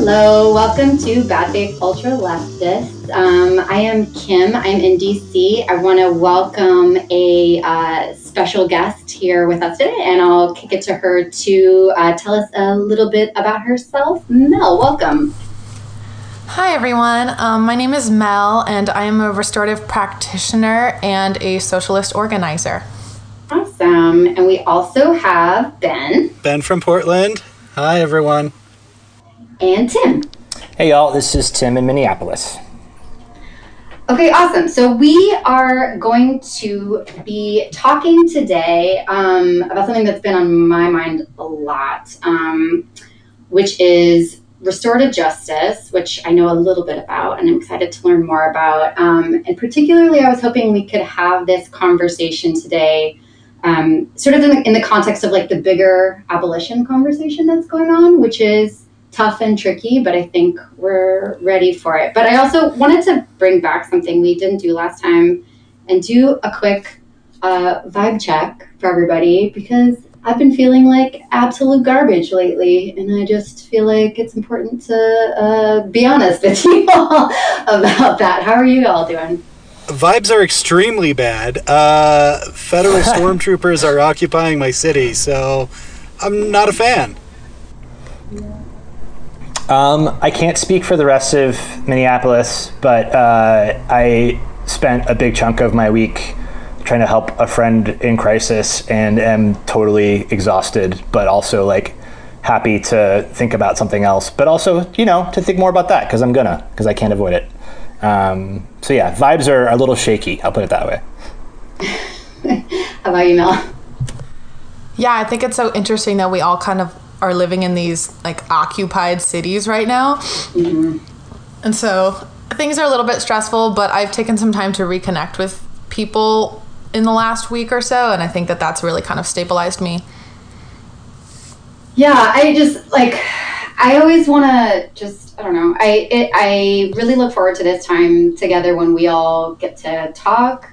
Hello, welcome to Bad Faith Ultra Leftist. I am Kim. I'm in DC. I want to welcome a special guest here with us today, and I'll kick it to her to tell us a little bit about herself. Mel, welcome. Hi, everyone. My name is Mel, and I am a restorative practitioner and a socialist organizer. Awesome. And we also have Ben. Ben from Portland. Hi, everyone. And Tim. Hey, y'all. This is Tim in Minneapolis. Okay, awesome. So we are going to be talking today about something that's been on my mind a lot, which is restorative justice, which I know a little bit about and I'm excited to learn more about. And particularly, I was hoping we could have this conversation today sort of in the context of like the bigger abolition conversation that's going on, which is tough and tricky, but I think we're ready for it. But I also wanted to bring back something we didn't do last time and do a quick vibe check for everybody, because I've been feeling like absolute garbage lately, and I just feel like it's important to be honest with you all about that. How are you all doing? Vibes are extremely bad. Federal stormtroopers are occupying my city, so I'm not a fan. I can't speak for the rest of Minneapolis, but I spent a big chunk of my week trying to help a friend in crisis and am totally exhausted, but also like happy to think about something else, but also, you know, to think more about that because I can't avoid it. So yeah, vibes are a little shaky. I'll put it that way. How about you, Mel? Yeah, I think it's so interesting that we all kind of are living in these like occupied cities right now. Mm-hmm. And so things are a little bit stressful, but I've taken some time to reconnect with people in the last week or so, and I think that that's really kind of stabilized me. Yeah, I always want to just, I don't know, I really look forward to this time together when we all get to talk.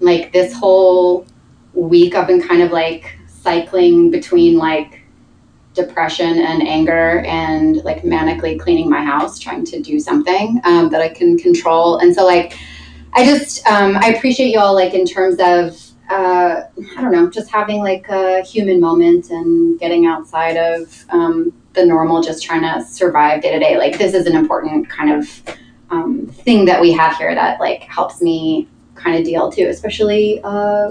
Like this whole week I've been kind of like cycling between like depression and anger and like manically cleaning my house, trying to do something that I can control. And so like I just, I appreciate y'all, like, in terms of, I don't know, just having, like, a human moment and getting outside of the normal, just trying to survive day to day. Like, this is an important kind of thing that we have here that, like, helps me kind of deal, too, especially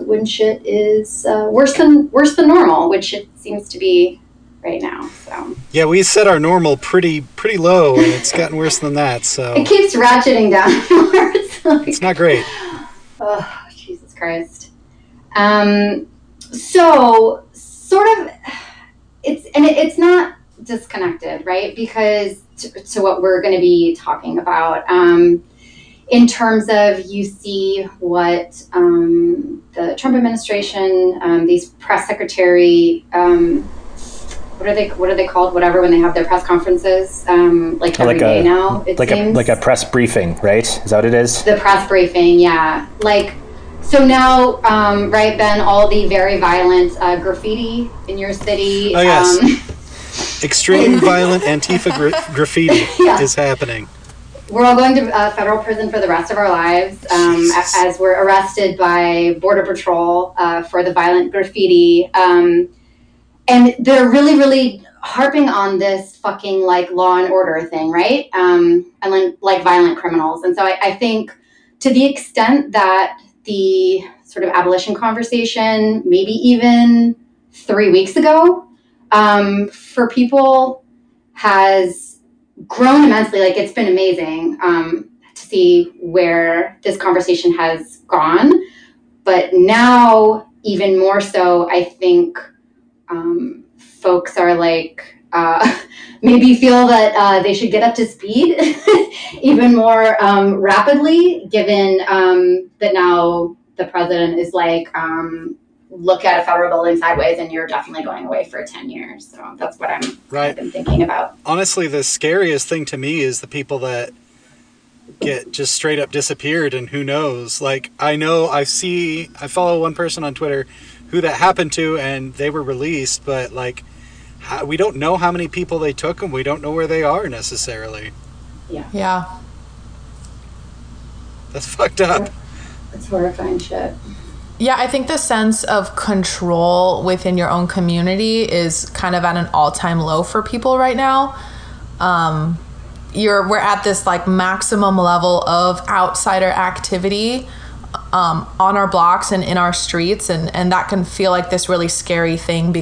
when shit is worse than normal, which it seems to be right now. So yeah, we set our normal pretty low, and it's gotten worse than that. So it keeps ratcheting down. It's not great. Oh, Jesus Christ. So sort of it's not disconnected, right? Because to what we're going to be talking about, in terms of you see what the Trump administration, these press secretary, what are they called? Whatever, when they have their press conferences, like every day now, it seems. Like a press briefing, right? Is that what it is? The press briefing, yeah. Like, so now, right, Ben, all the very violent graffiti in your city. Oh, yes. Extreme violent Antifa graffiti is happening. We're all going to federal prison for the rest of our lives as we're arrested by Border Patrol for the violent graffiti. And they're really, really harping on this fucking like law and order thing, right? And then like violent criminals. And so I think to the extent that the sort of abolition conversation, maybe even 3 weeks ago, for people has grown immensely. Like it's been amazing to see where this conversation has gone. But now even more so, I think folks are like, maybe feel that they should get up to speed even more rapidly, given that now the president is like, look at a federal building sideways and you're definitely going away for 10 years. So that's what I'm right. been thinking about. Honestly, the scariest thing to me is the people that get just straight up disappeared, and who knows? Like, I know I follow one person on Twitter who that happened to, and they were released, but like we don't know how many people they took, and we don't know where they are necessarily. Yeah. That's fucked up. That's horrifying shit. Yeah, I think the sense of control within your own community is kind of at an all-time low for people right now. We're at this like maximum level of outsider activity on our blocks and in our streets, and that can feel like this really scary thing,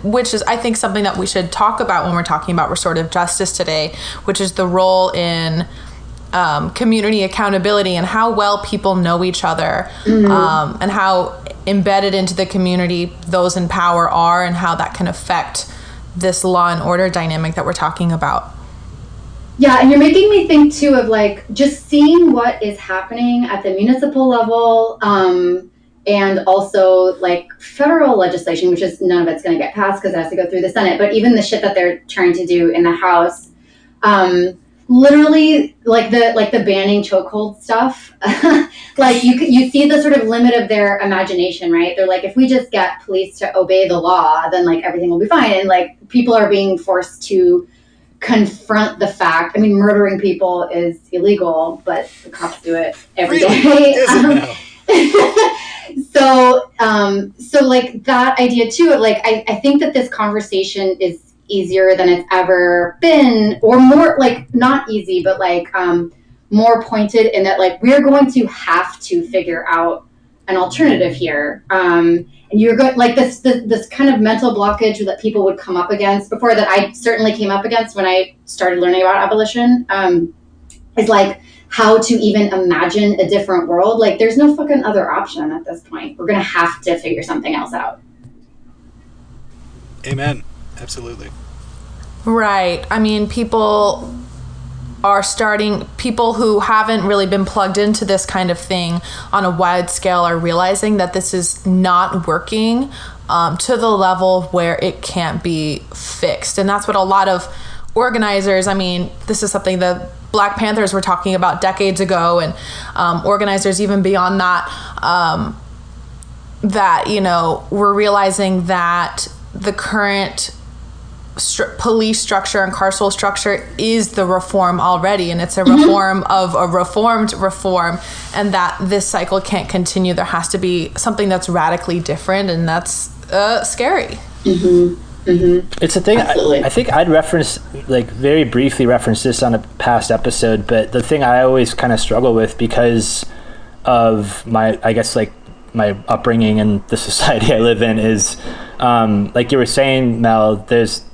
which is I think something that we should talk about when we're talking about restorative justice today, which is the role in community accountability and how well people know each other, mm-hmm. And how embedded into the community those in power are, and how that can affect this law and order dynamic that we're talking about. Yeah, and you're making me think too of like just seeing what is happening at the municipal level, and also like federal legislation, which is none of it's going to get passed because it has to go through the Senate, but even the shit that they're trying to do in the House, literally like the banning chokehold stuff. Like you see the sort of limit of their imagination, right? They're like, if we just get police to obey the law, then like everything will be fine. And like people are being forced to confront the fact. I mean, murdering people is illegal, but the cops do it every day. So like that idea too of like, I think that this conversation is easier than it's ever been, or more like not easy, but like more pointed in that like we're going to have to figure out an alternative here, and you're going like this kind of mental blockage that people would come up against before, that I certainly came up against when I started learning about abolition, is like how to even imagine a different world. Like there's no fucking other option at this point. We're gonna have to figure something else out. Amen. Absolutely. Right. I mean, people who haven't really been plugged into this kind of thing on a wide scale are realizing that this is not working to the level where it can't be fixed. And that's what a lot of organizers, I mean, this is something the Black Panthers were talking about decades ago, and organizers even beyond that, that, you know, we're realizing that the current police structure and carceral structure is the reform already, and it's a reform of a reformed reform, and that this cycle can't continue. There has to be something that's radically different, and that's scary. Mm-hmm. Mm-hmm. It's a thing. I think I'd very briefly reference this on a past episode, but the thing I always kind of struggle with because of my, I guess, like my upbringing and the society I live in is, like you were saying, Mel, there's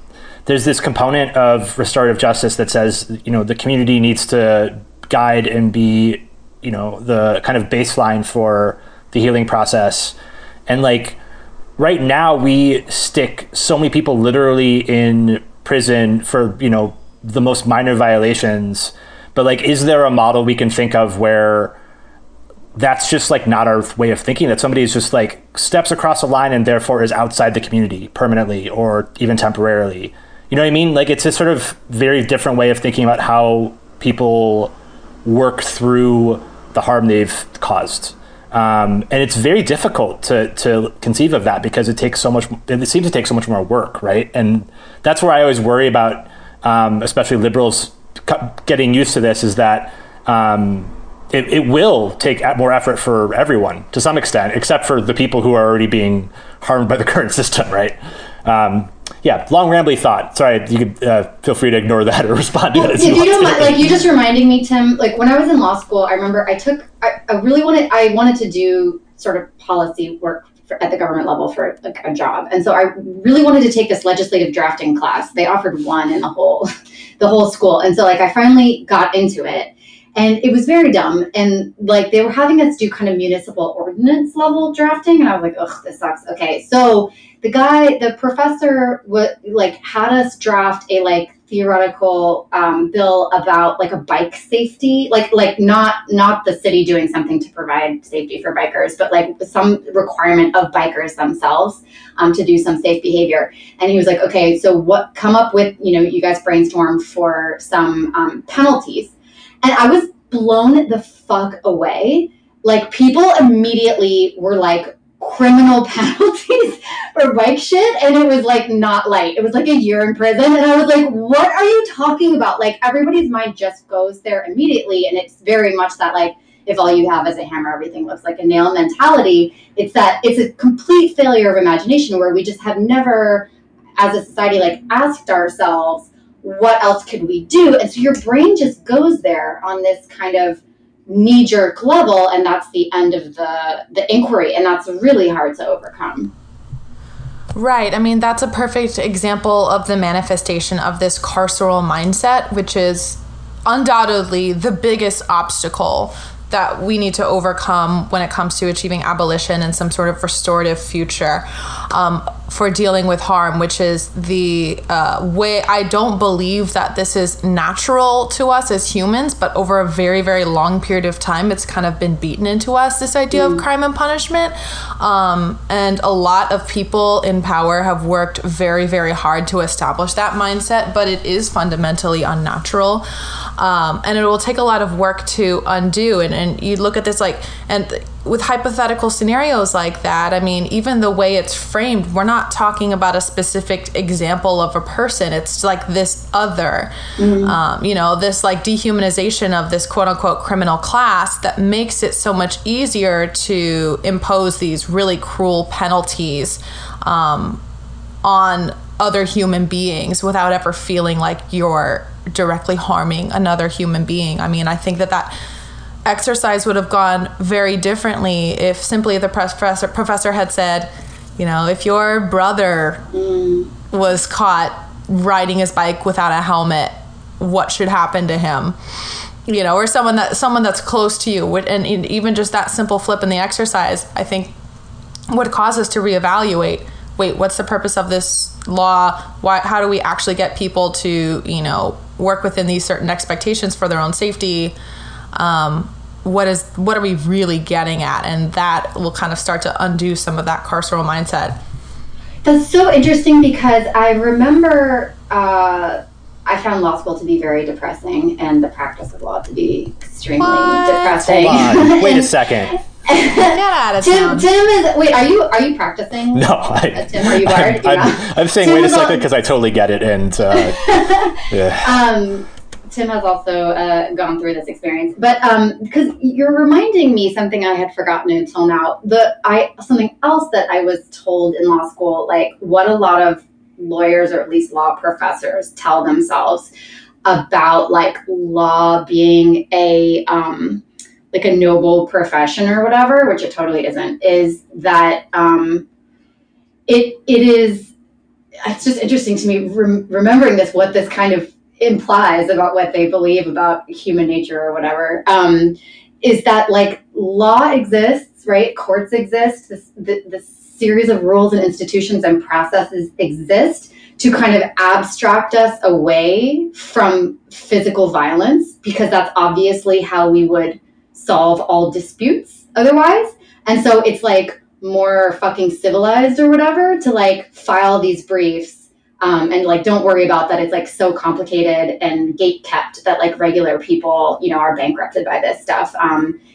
this component of restorative justice that says, you know, the community needs to guide and be, you know, the kind of baseline for the healing process. And like right now we stick so many people literally in prison for, you know, the most minor violations, but like, is there a model we can think of where that's just like not our way of thinking, that somebody is just like steps across a line and therefore is outside the community permanently or even temporarily? You know what I mean? Like it's a sort of very different way of thinking about how people work through the harm they've caused. And it's very difficult to conceive of that because it seems to take so much more work, right? And that's where I always worry about, especially liberals getting used to this, is that, it will take more effort for everyone to some extent, except for the people who are already being harmed by the current system, right? Yeah, long rambly thought. Sorry, you could feel free to ignore that or respond to it. If you don't mind, like you just reminding me, Tim. Like when I was in law school, I remember I wanted to do sort of policy work at the government level for like a job, and so I really wanted to take this legislative drafting class. They offered one in the whole school, and so like I finally got into it. And it was very dumb. And like they were having us do kind of municipal ordinance level drafting. And I was like, ugh, this sucks. Okay. So the professor had us draft a like theoretical bill about like a bike safety, like not the city doing something to provide safety for bikers, but like some requirement of bikers themselves to do some safe behavior. And he was like, okay, so what, come up with, you know, you guys brainstorm for some penalties. And I was blown the fuck away. Like people immediately were like, criminal penalties for bike shit, and it was like not light. It was like a year in prison, and I was like, what are you talking about? Like, everybody's mind just goes there immediately, and it's very much that like, if all you have is a hammer, everything looks like a nail mentality. It's that it's a complete failure of imagination, where we just have never, as a society, like asked ourselves, what else could we do? And so your brain just goes there on this kind of knee-jerk level, and that's the end of the inquiry, and that's really hard to overcome. Right. I mean, that's a perfect example of the manifestation of this carceral mindset, which is undoubtedly the biggest obstacle that we need to overcome when it comes to achieving abolition and some sort of restorative future for dealing with harm, which is the way I don't believe that this is natural to us as humans, but over a very, very long period of time, it's kind of been beaten into us, this idea of crime and punishment. And a lot of people in power have worked very, very hard to establish that mindset, but it is fundamentally unnatural. And it will take a lot of work to undo. And you look at this like, and with hypothetical scenarios like that, I mean, even the way it's framed, we're not talking about a specific example of a person. It's like this other, you know, this like dehumanization of this quote unquote criminal class that makes it so much easier to impose these really cruel penalties on other human beings without ever feeling like you're directly harming another human being. I mean, I think that that exercise would have gone very differently if simply the professor had said, you know, if your brother was caught riding his bike without a helmet, what should happen to him? You know, or someone that's close to you would, and even just that simple flip in the exercise, I think would cause us to reevaluate, wait, what's the purpose of this law? Why? How do we actually get people to, you know, work within these certain expectations for their own safety? What are we really getting at? And that will kind of start to undo some of that carceral mindset. That's so interesting, because I remember I found law school to be very depressing, and the practice of law to be extremely depressing. Hold on. Wait a second. Get out of town. Tim is, wait, are you practicing? No, Tim, are you barred? I'm saying Tim, wait a second, because I totally get it, and yeah. Tim has also gone through this experience, but because you're reminding me something I had forgotten until now. Something else that I was told in law school, like what a lot of lawyers or at least law professors tell themselves about like law being a like a noble profession or whatever, which it totally isn't, is that it is. It's just interesting to me remembering this, what this kind of implies about what they believe about human nature or whatever, is that like law exists, right? Courts exist, this series of rules and institutions and processes exist to kind of abstract us away from physical violence, because that's obviously how we would solve all disputes otherwise. And so it's like more fucking civilized or whatever to like file these briefs. And like, don't worry about that. It's like so complicated and gate kept that like regular people, you know, are bankrupted by this stuff,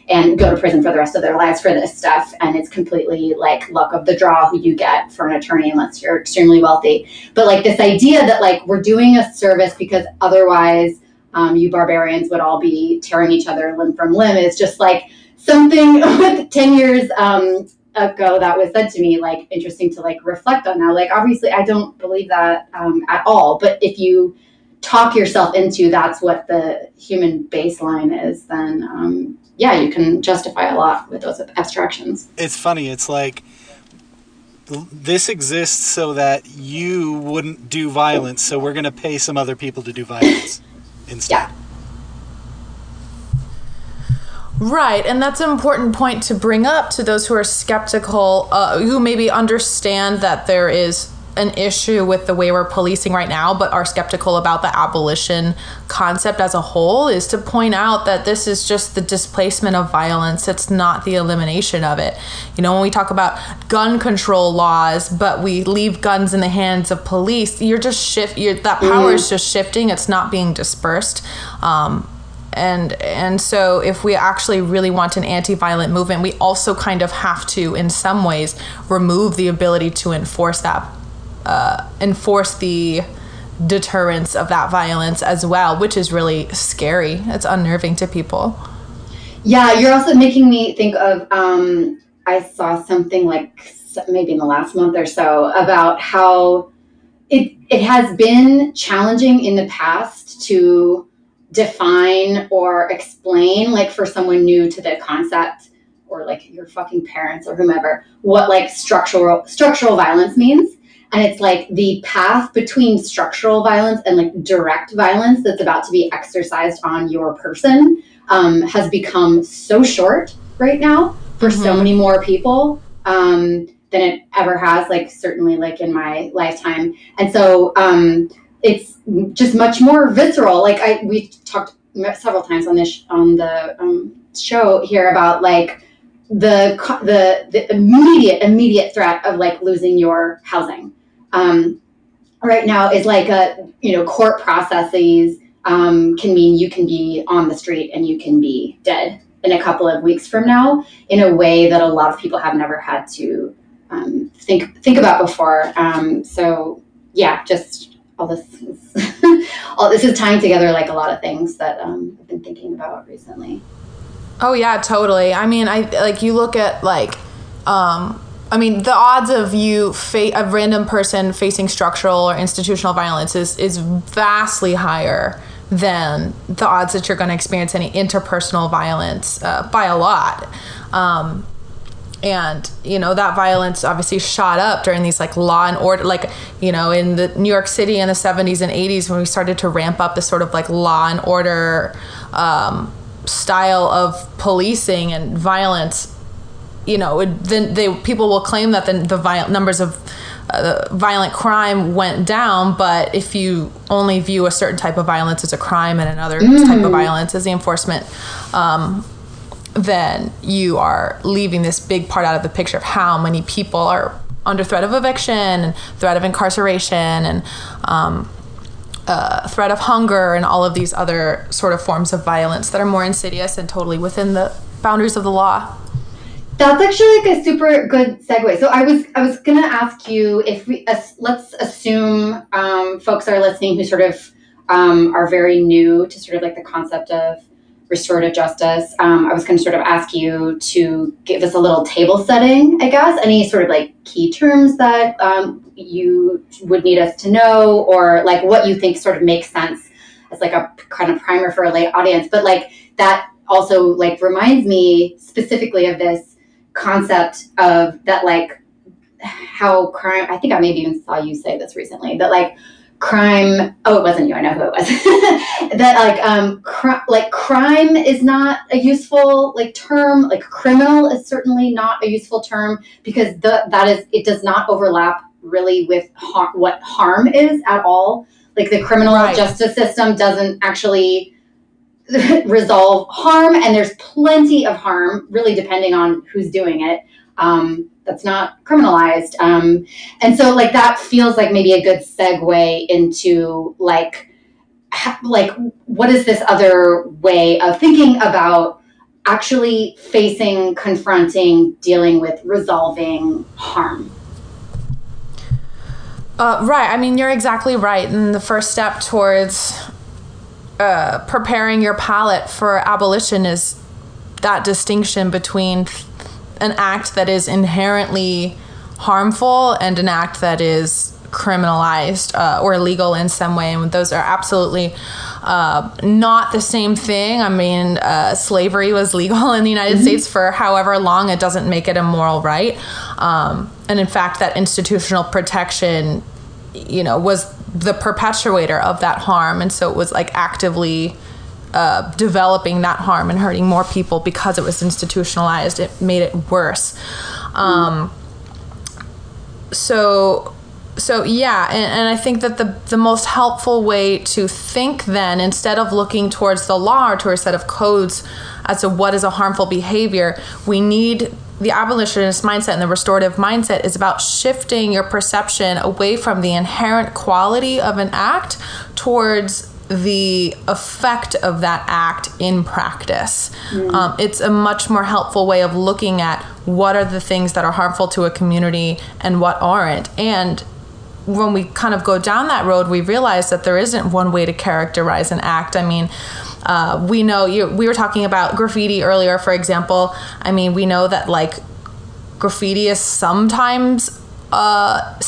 and go to prison for the rest of their lives for this stuff. And it's completely like luck of the draw who you get for an attorney, unless you're extremely wealthy. But like this idea that like, we're doing a service because otherwise, you barbarians would all be tearing each other limb from limb. It's just like something with 10 years, ago that was said to me, like interesting to like reflect on now. Like obviously I don't believe that at all, but if you talk yourself into that's what the human baseline is, then yeah, you can justify a lot with those abstractions. It's funny, it's like this exists so that you wouldn't do violence, so we're going to pay some other people to do violence instead. Yeah. Right. And that's an important point to bring up to those who are skeptical, who maybe understand that there is an issue with the way we're policing right now, but are skeptical about the abolition concept as a whole, is to point out that this is just the displacement of violence. It's not the elimination of it. You know, when we talk about gun control laws, but we leave guns in the hands of police, that power is just shifting. It's not being dispersed. And so if we actually really want an anti-violent movement, we also kind of have to, in some ways, remove the ability to enforce that, enforce the deterrence of that violence as well, which is really scary. It's unnerving to people. Yeah, you're also making me think of, I saw something like maybe in the last month or so about how it has been challenging in the past to define or explain, like, for someone new to the concept, or like your fucking parents or whomever, what like structural violence means. And it's like the path between structural violence and like direct violence that's about to be exercised on your person has become so short right now for so many more people than it ever has, like certainly like in my lifetime. And so it's just much more visceral. Like we talked several times on this show here about like the immediate threat of like losing your housing right now is like a, you know, court processes can mean you can be on the street and you can be dead in a couple of weeks from now, in a way that a lot of people have never had to think about before. So yeah, just all this is tying together like a lot of things that I've been thinking about recently. Oh yeah, totally. I mean, you look at like, I mean, the odds of a random person facing structural or institutional violence is vastly higher than the odds that you're going to experience any interpersonal violence by a lot. And, you know, that violence obviously shot up during these like law and order, like, you know, in the New York City in the 70s and 80s, when we started to ramp up the sort of like law and order style of policing and violence, you know, then people will claim that the violent numbers of violent crime went down. But if you only view a certain type of violence as a crime and another type of violence as the enforcement, then you are leaving this big part out of the picture of how many people are under threat of eviction and threat of incarceration and threat of hunger and all of these other sort of forms of violence that are more insidious and totally within the boundaries of the law. That's actually like a super good segue. So I was going to ask you, if we let's assume folks are listening who sort of are very new to sort of like the concept of restorative justice. I was going to sort of ask you to give us a little table setting, I guess, any sort of like key terms that you would need us to know, or like what you think sort of makes sense as like a kind of primer for a lay audience. But like that also like reminds me specifically of this concept of that, like how crime, I think I maybe even saw you say this recently, that like crime, oh, it wasn't you, I know who it was, that like crime is not a useful like term, like criminal is certainly not a useful term, because it does not overlap really with what harm is at all. Like the criminal justice system doesn't actually resolve harm, and there's plenty of harm really depending on who's doing it that's not criminalized, and so like that feels like maybe a good segue into like what is this other way of thinking about actually facing, confronting, dealing with, resolving harm. Right, I mean, you're exactly right. And the first step towards preparing your palate for abolition is that distinction between an act that is inherently harmful and an act that is criminalized or illegal in some way. And those are absolutely not the same thing. I mean, slavery was legal in the United States for however long. It doesn't make it a moral right. And in fact, that institutional protection, you know, was the perpetuator of that harm. And so it was like actively developing that harm and hurting more people because it was institutionalized. It made it worse. So yeah, and I think that the most helpful way to think then, instead of looking towards the law or towards a set of codes as to what is a harmful behavior, we need the abolitionist mindset and the restorative mindset is about shifting your perception away from the inherent quality of an act towards the effect of that act in practice. It's a much more helpful way of looking at what are the things that are harmful to a community and what aren't. And when we kind of go down that road, we realize that there isn't one way to characterize an act. I mean, we know we were talking about graffiti earlier, for example. I mean, we know that like graffiti is sometimes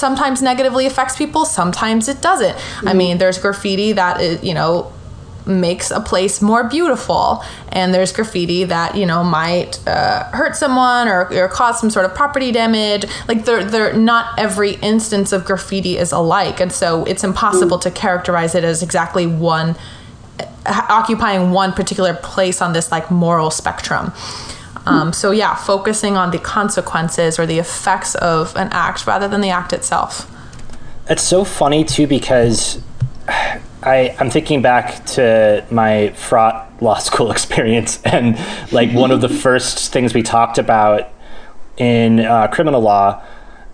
negatively affects people, sometimes it doesn't. I mean, there's graffiti that is, makes a place more beautiful, and there's graffiti that might hurt someone or cause some sort of property damage. Like they're not every instance of graffiti is alike, and so it's impossible to characterize it as exactly one occupying one particular place on this like moral spectrum. So yeah, focusing on the consequences or the effects of an act rather than the act itself. It's so funny too, because I'm thinking back to my fraught law school experience, and like one of the first things we talked about in criminal law,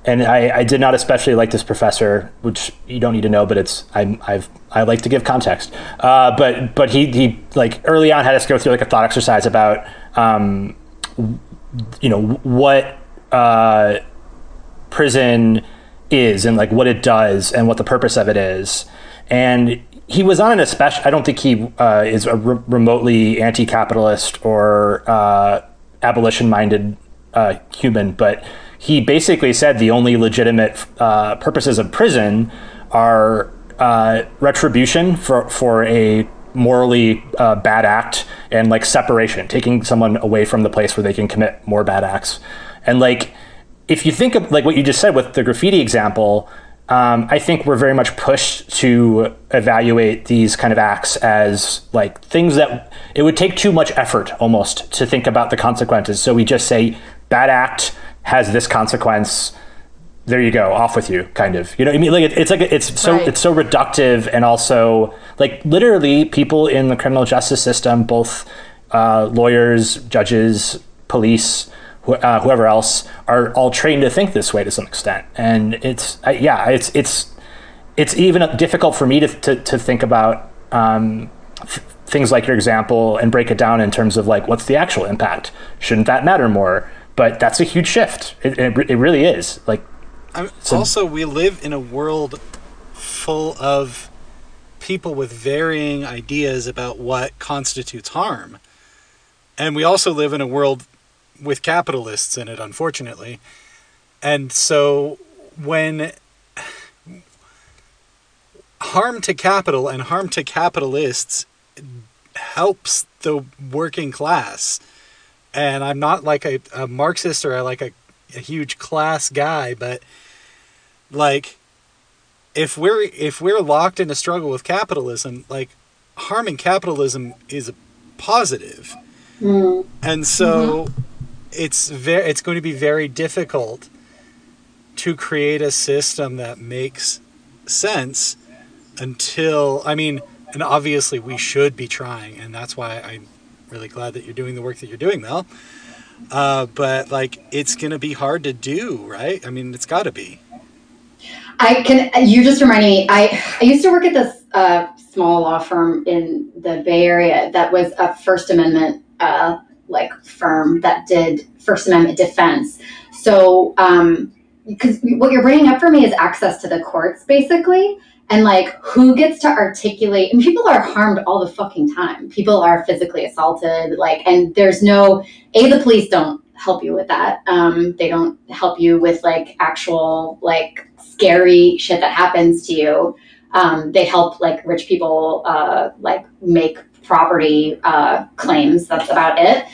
and I did not especially like this professor, which you don't need to know, but I like to give context. But he like early on had us go through like a thought exercise about what prison is and like what it does and what the purpose of it is. And he was on an especially, I don't think he is a remotely anti-capitalist or abolition-minded human, but he basically said the only legitimate purposes of prison are retribution for a morally bad act, and like separation, taking someone away from the place where they can commit more bad acts. And like, if you think of like what you just said with the graffiti example, I think we're very much pushed to evaluate these kind of acts as like things that it would take too much effort almost to think about the consequences. So we just say bad act has this consequence. There you go, off with you, kind of. You know what I mean? Like it's so reductive, and also like literally people in the criminal justice system, both lawyers, judges, police, whoever else, are all trained to think this way to some extent. And it's even difficult for me to think about things like your example and break it down in terms of like, what's the actual impact? Shouldn't that matter more? But that's a huge shift. It really is. Like, also, we live in a world full of people with varying ideas about what constitutes harm. And we also live in a world with capitalists in it, unfortunately. And so when harm to capital and harm to capitalists helps the working class, and I'm not like a Marxist or like a huge class guy, but like if we're locked in a struggle with capitalism, like harming capitalism is a positive. And so it's going to be very difficult to create a system that makes sense and obviously we should be trying, and that's why I'm really glad that you're doing the work that you're doing, Mel. But like, it's going to be hard to do, right? I mean, it's got to be. You just reminded me, I used to work at this small law firm in the Bay Area that was a First Amendment firm that did First Amendment defense. So, because what you're bringing up for me is access to the courts, basically. And like, who gets to articulate? And people are harmed all the fucking time. People are physically assaulted. Like, and there's no, the police don't help you with that. They don't help you with like actual, like scary shit that happens to you. They help like rich people, like make property, claims. That's about it.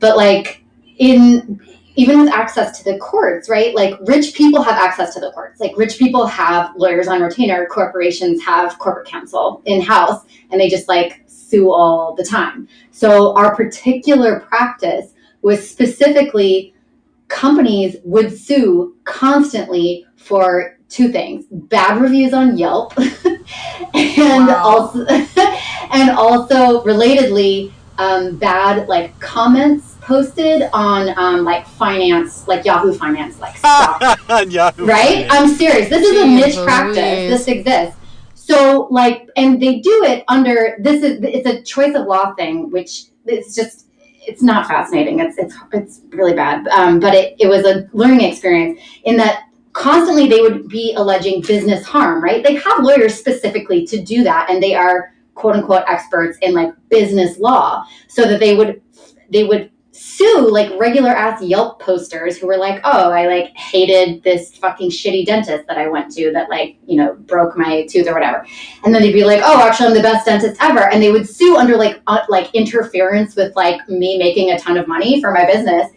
But like even with access to the courts, right? Like rich people have access to the courts. Like rich people have lawyers on retainer, corporations have corporate counsel in-house, and they just like sue all the time. So our particular practice was specifically companies would sue constantly for two things: bad reviews on Yelp and also relatedly, bad like comments posted on like finance, like Yahoo Finance, like stock. Yahoo, right? Finance. I'm serious. This is a niche practice. This exists. So like, and they do it under, it's a choice of law thing, which it's just, it's not fascinating. It's really bad. But it was a learning experience in that constantly they would be alleging business harm, right? They have lawyers specifically to do that. And they are quote unquote experts in like business law, so that they would sue like regular ass Yelp posters who were like, oh, I like hated this fucking shitty dentist that I went to that like, you know, broke my tooth or whatever. And then they'd be like, oh, actually I'm the best dentist ever. And they would sue under like interference with like me making a ton of money for my business.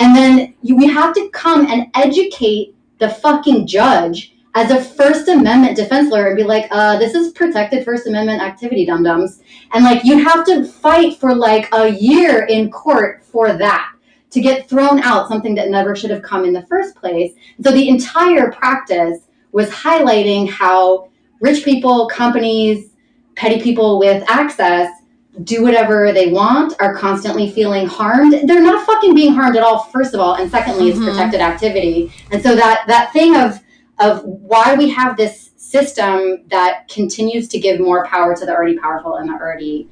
And then we have to come and educate the fucking judge as a First Amendment defense lawyer and be like, this is protected First Amendment activity, dum-dums. And like, you'd have to fight for like a year in court for that, to get thrown out something that never should have come in the first place. So the entire practice was highlighting how rich people, companies, petty people with access do whatever they want, are constantly feeling harmed. They're not fucking being harmed at all, first of all. And secondly, it's protected activity. And so that thing of why we have this system that continues to give more power to the already powerful and the already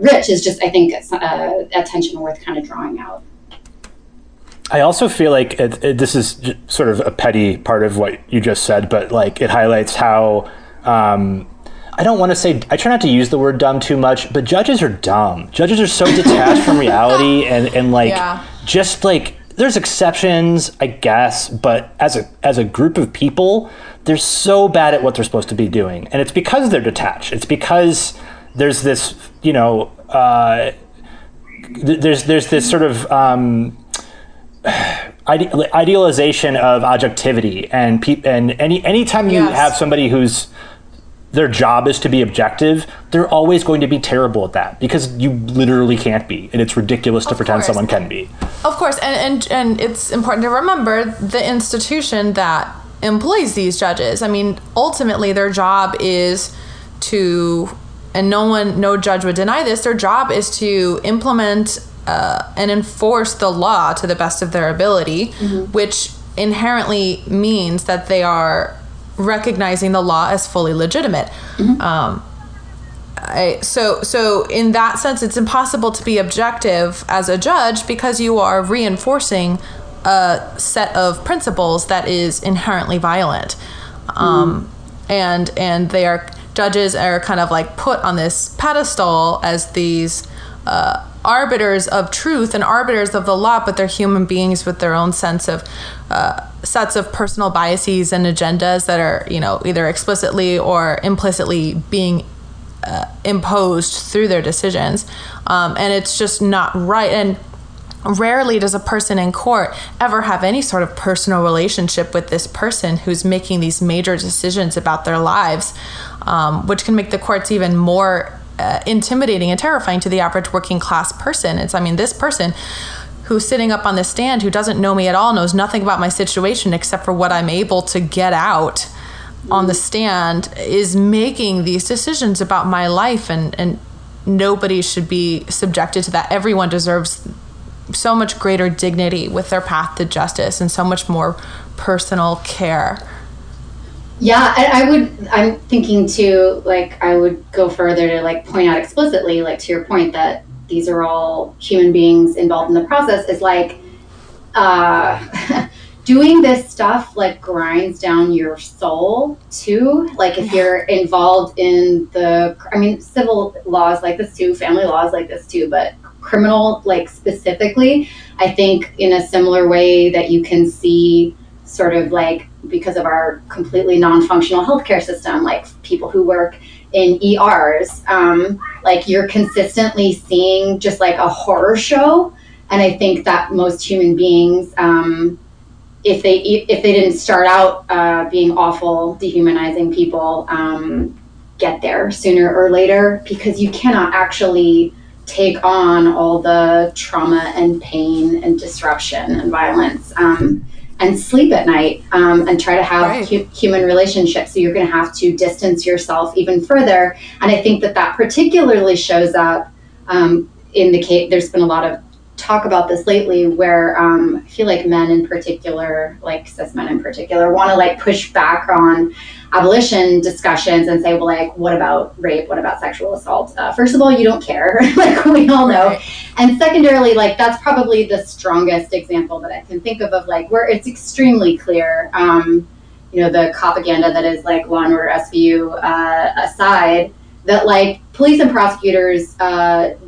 rich is just, I think, attention worth kind of drawing out. I also feel like this is sort of a petty part of what you just said, but like it highlights how, I try not to use the word dumb too much, but judges are dumb. Judges are so detached from reality and like, yeah. Just like, there's exceptions, I guess, but as a group of people, they're so bad at what they're supposed to be doing. And it's because they're detached. It's because there's this, you know, there's this sort of idealization of objectivity and anytime you have somebody who's their job is to be objective, they're always going to be terrible at that because you literally can't be. And it's ridiculous to pretend someone can be. Of course. And it's important to remember the institution that employs these judges. I mean, ultimately their job is to, and no judge would deny this, their job is to implement and enforce the law to the best of their ability, which inherently means that they are recognizing the law as fully legitimate. So in that sense, it's impossible to be objective as a judge because you are reinforcing a set of principles that is inherently violent. And they are, judges are kind of like put on this pedestal as these arbiters of truth and arbiters of the law, but they're human beings with their own sense of sets of personal biases and agendas that are, you know, either explicitly or implicitly being imposed through their decisions. And it's just not right. And rarely does a person in court ever have any sort of personal relationship with this person who's making these major decisions about their lives, which can make the courts even more intimidating and terrifying to the average working class person. It's, I mean, this person who's sitting up on the stand, who doesn't know me at all, knows nothing about my situation except for what I'm able to get out on the stand, is making these decisions about my life, and nobody should be subjected to that. Everyone deserves so much greater dignity with their path to justice and so much more personal care. Yeah, I'm thinking too, like, I would go further to like point out explicitly, like to your point, that these are all human beings involved in the process, is like, doing this stuff like grinds down your soul too. Like if you're involved in civil laws like this too, family laws like this too, but criminal, like specifically, I think in a similar way that you can see sort of like, because of our completely non-functional healthcare system, like people who work in ERs, like you're consistently seeing just like a horror show. And I think that most human beings, if they didn't start out being awful, dehumanizing people, get there sooner or later, because you cannot actually take on all the trauma and pain and disruption and violence, and sleep at night, and try to have human relationships. So you're going to have to distance yourself even further. And I think that particularly shows up in the case. There's been a lot of talk about this lately, where I feel like men in particular, like cis men in particular, want to like push back on abolition discussions and say, well, like, what about rape? What about sexual assault? First of all, you don't care, like we all know. Right. And secondarily, like that's probably the strongest example that I can think of like where it's extremely clear, you know, the propaganda that is like Law and Order SVU aside, that like police and prosecutors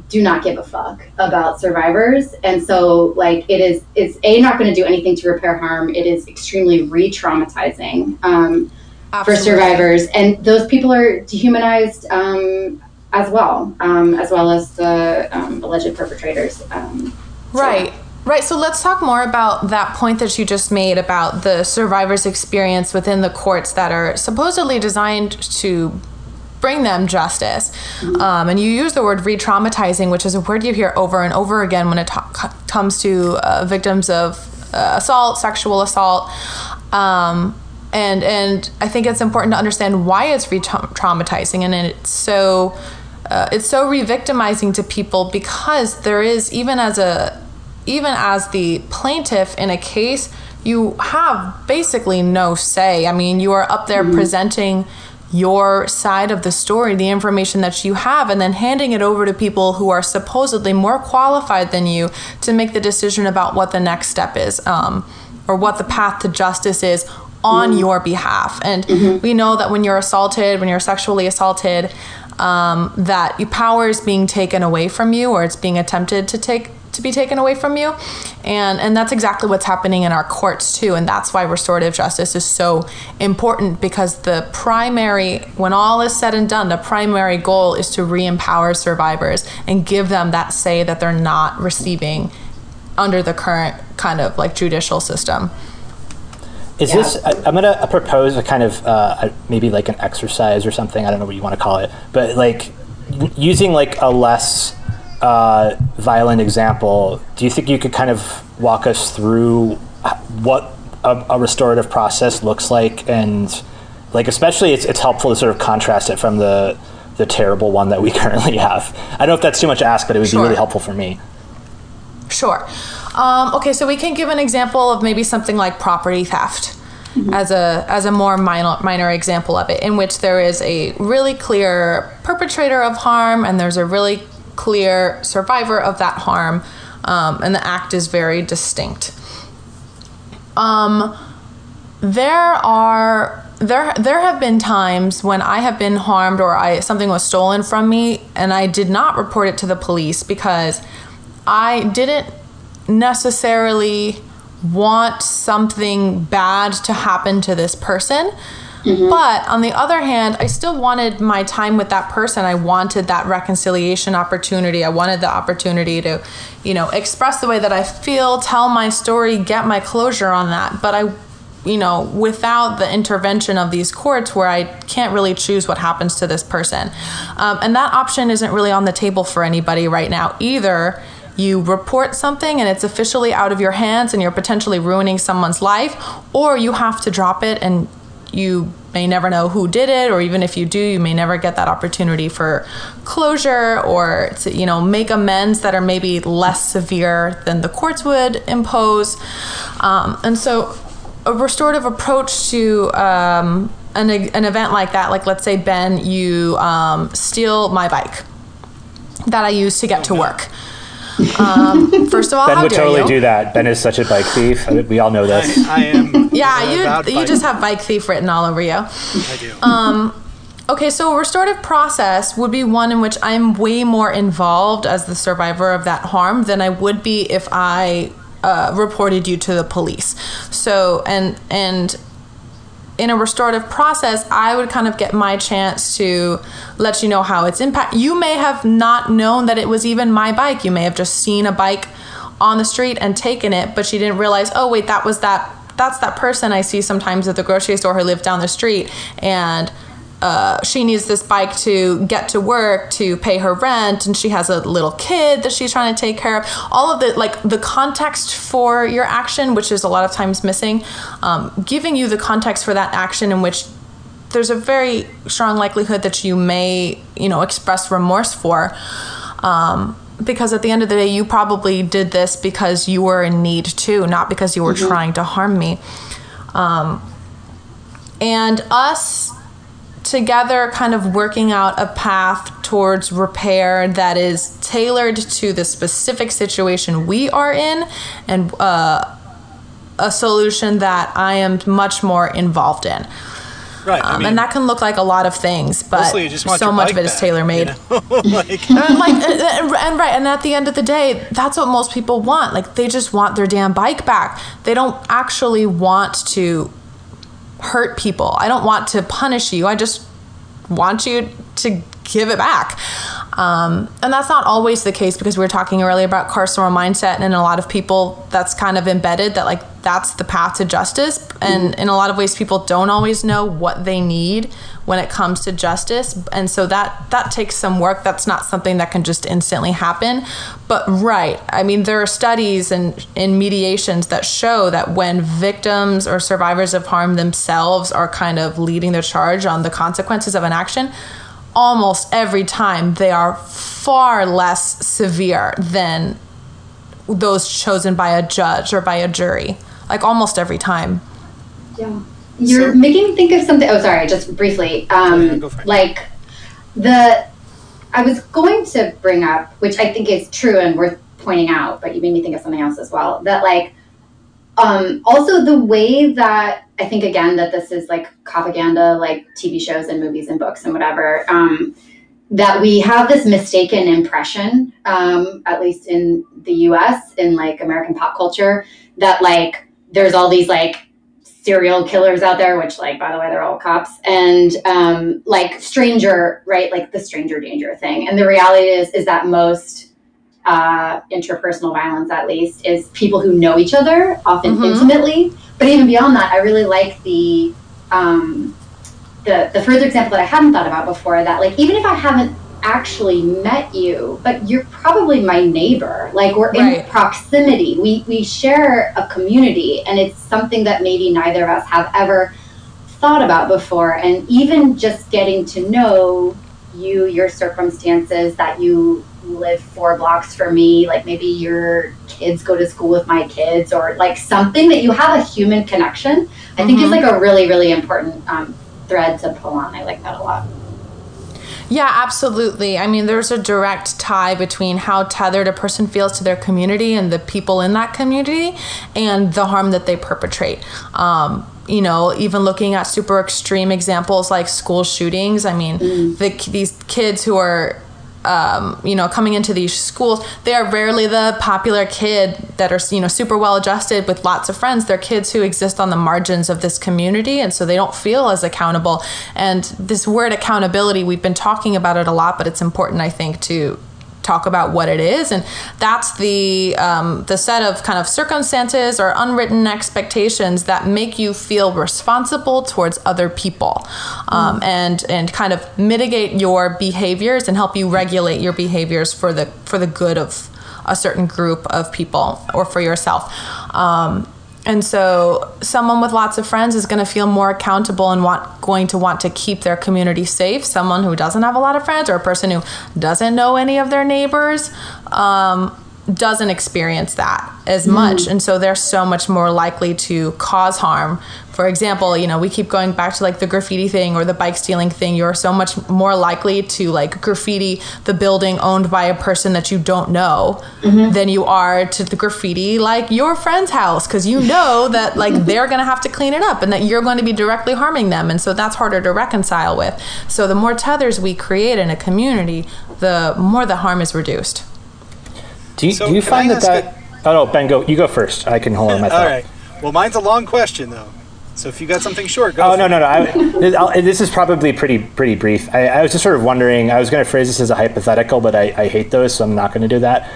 do not give a fuck about survivors. And so like it's not going to do anything to repair harm. It is extremely re-traumatizing for survivors. And those people are dehumanized as well as the alleged perpetrators. Right. So. Right. So let's talk more about that point that you just made about the survivors' experience within the courts that are supposedly designed to bring them justice. Mm-hmm. And you use the word re-traumatizing, which is a word you hear over and over again when it comes to victims of assault, sexual assault. And I think it's important to understand why it's re-traumatizing. And it's so re-victimizing to people, because there is, even as the plaintiff in a case, you have basically no say. I mean, you are up there mm-hmm. presenting your side of the story, the information that you have, and then handing it over to people who are supposedly more qualified than you to make the decision about what the next step is, or what the path to justice is on mm-hmm. your behalf. And mm-hmm. we know that when you're assaulted, when you're sexually assaulted, that your power is being taken away from you, or it's being attempted to be taken away from you. And that's exactly what's happening in our courts too. And that's why restorative justice is so important, because the primary, when all is said and done, the primary goal is to re-empower survivors and give them that say that they're not receiving under the current kind of like judicial system. Is this, I'm going to propose a kind of maybe like an exercise or something, I don't know what you want to call it, but like using like a less violent example, do you think you could kind of walk us through what a restorative process looks like? And like, especially it's helpful to sort of contrast it from the terrible one that we currently have. I don't know if that's too much to ask, but it would be really helpful for me. Sure. Okay, so we can give an example of maybe something like property theft mm-hmm. as a more minor example of it, in which there is a really clear perpetrator of harm and there's a really clear survivor of that harm, and the act is very distinct. There have been times when I have been harmed, or something was stolen from me, and I did not report it to the police because I didn't necessarily want something bad to happen to this person. Mm-hmm. But on the other hand, I still wanted my time with that person. I wanted that reconciliation opportunity. I wanted the opportunity to, you know, express the way that I feel, tell my story, get my closure on that. But without the intervention of these courts, where I can't really choose what happens to this person. And that option isn't really on the table for anybody right now. Either you report something and it's officially out of your hands and you're potentially ruining someone's life, or you have to drop it, and you may never know who did it, or even if you do, you may never get that opportunity for closure or to, you know, make amends that are maybe less severe than the courts would impose. And so a restorative approach to an event like that, like let's say, Ben, you steal my bike that I use to get to work. First of all, Ben would totally do that. Ben is such a bike thief. We all know this. I am. Yeah, you just have bike thief written all over you. I do. Okay, so a restorative process would be one in which I'm way more involved as the survivor of that harm than I would be if I reported you to the police. So, and in a restorative process, I would kind of get my chance to let you know how it's impact. You may have not known that it was even my bike. You may have just seen a bike on the street and taken it, but you didn't realize, oh wait, that's that person I see sometimes at the grocery store who lives down the street, and she needs this bike to get to work, to pay her rent, and she has a little kid that she's trying to take care of. All of the, like, the context for your action, which is a lot of times missing, giving you the context for that action, in which there's a very strong likelihood that you may, you know, express remorse for. Because at the end of the day, you probably did this because you were in need too, not because you were mm-hmm. trying to harm me. And us together kind of working out a path towards repair that is tailored to the specific situation we are in, and a solution that I am much more involved in. Right, I mean, and that can look like a lot of things, but so much of it is tailor-made. You know? And at the end of the day, that's what most people want. Like, they just want their damn bike back. They don't actually want to hurt people. I don't want to punish you. I just want you to give it back. And that's not always the case, because we were talking earlier about carceral mindset, and a lot of people, that's kind of embedded, that like that's the path to justice. And in a lot of ways, people don't always know what they need when it comes to justice. And so that takes some work. That's not something that can just instantly happen. But right, I mean, there are studies in mediations that show that when victims or survivors of harm themselves are kind of leading the charge on the consequences of an action, almost every time they are far less severe than those chosen by a judge or by a jury. Like, almost every time. Yeah. You're making me think of something. Oh, sorry. Just briefly. Go for it. I was going to bring up, which I think is true and worth pointing out, but you made me think of something else as well, that also the way that, I think, again, that this is like propaganda, like TV shows and movies and books and whatever, that we have this mistaken impression, at least in the US, in like American pop culture, that like there's all these like serial killers out there, which, like, by the way, they're all cops, and like stranger, right? Like the stranger danger thing. And the reality is that most interpersonal violence, at least, is people who know each other, often mm-hmm. intimately. But even beyond that, I really like the further example that I hadn't thought about before, that like, even if I haven't actually met you, but you're probably my neighbor, like we're right. in proximity, we share a community, and it's something that maybe neither of us have ever thought about before. And even just getting to know you, your circumstances, that you live 4 blocks from me, like maybe your kids go to school with my kids, or like something that you have a human connection, I mm-hmm. think is like a really, really important thread to pull on. I like that a lot. Yeah, absolutely. I mean, there's a direct tie between how tethered a person feels to their community and the people in that community and the harm that they perpetrate. You know, even looking at super extreme examples like school shootings, I mean, these kids who are coming into these schools, they are rarely the popular kid that are, you know, super well adjusted with lots of friends. They're kids who exist on the margins of this community, and so they don't feel as accountable. And this word accountability, we've been talking about it a lot, but it's important, I think, to talk about what it is. And that's the set of kind of circumstances or unwritten expectations that make you feel responsible towards other people, and kind of mitigate your behaviors and help you regulate your behaviors for the good of a certain group of people or for yourself. And so someone with lots of friends is going to feel more accountable and want to keep their community safe. Someone who doesn't have a lot of friends, or a person who doesn't know any of their neighbors, doesn't experience that as much. And so they're so much more likely to cause harm. For example, you know, we keep going back to like the graffiti thing or the bike stealing thing. You're so much more likely to like graffiti the building owned by a person that you don't know than you are to the graffiti like your friend's house, because you know that like they're going to have to clean it up and that you're going to be directly harming them. And so that's harder to reconcile with. So the more tethers we create in a community, the more the harm is reduced. Do you find that... Oh, no, Ben, go. You go first. I can hold on my thought. All right. Well, mine's a long question, though. So if you got something short, go. Oh, no. This is probably pretty brief. I was just sort of wondering, I was going to phrase this as a hypothetical, but I hate those, so I'm not going to do that.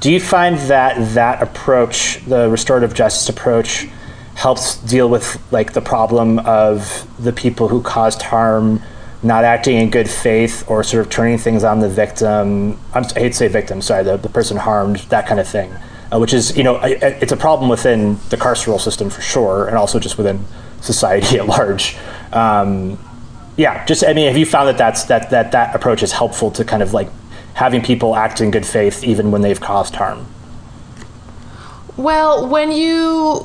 Do you find that approach, the restorative justice approach, helps deal with like the problem of the people who caused harm not acting in good faith or sort of turning things on the victim? I hate to say victim, sorry, the person harmed, that kind of thing, which is, you know, it's a problem within the carceral system for sure, and also just within society at large. Have you found that approach is helpful to kind of like having people act in good faith even when they've caused harm? Well, when you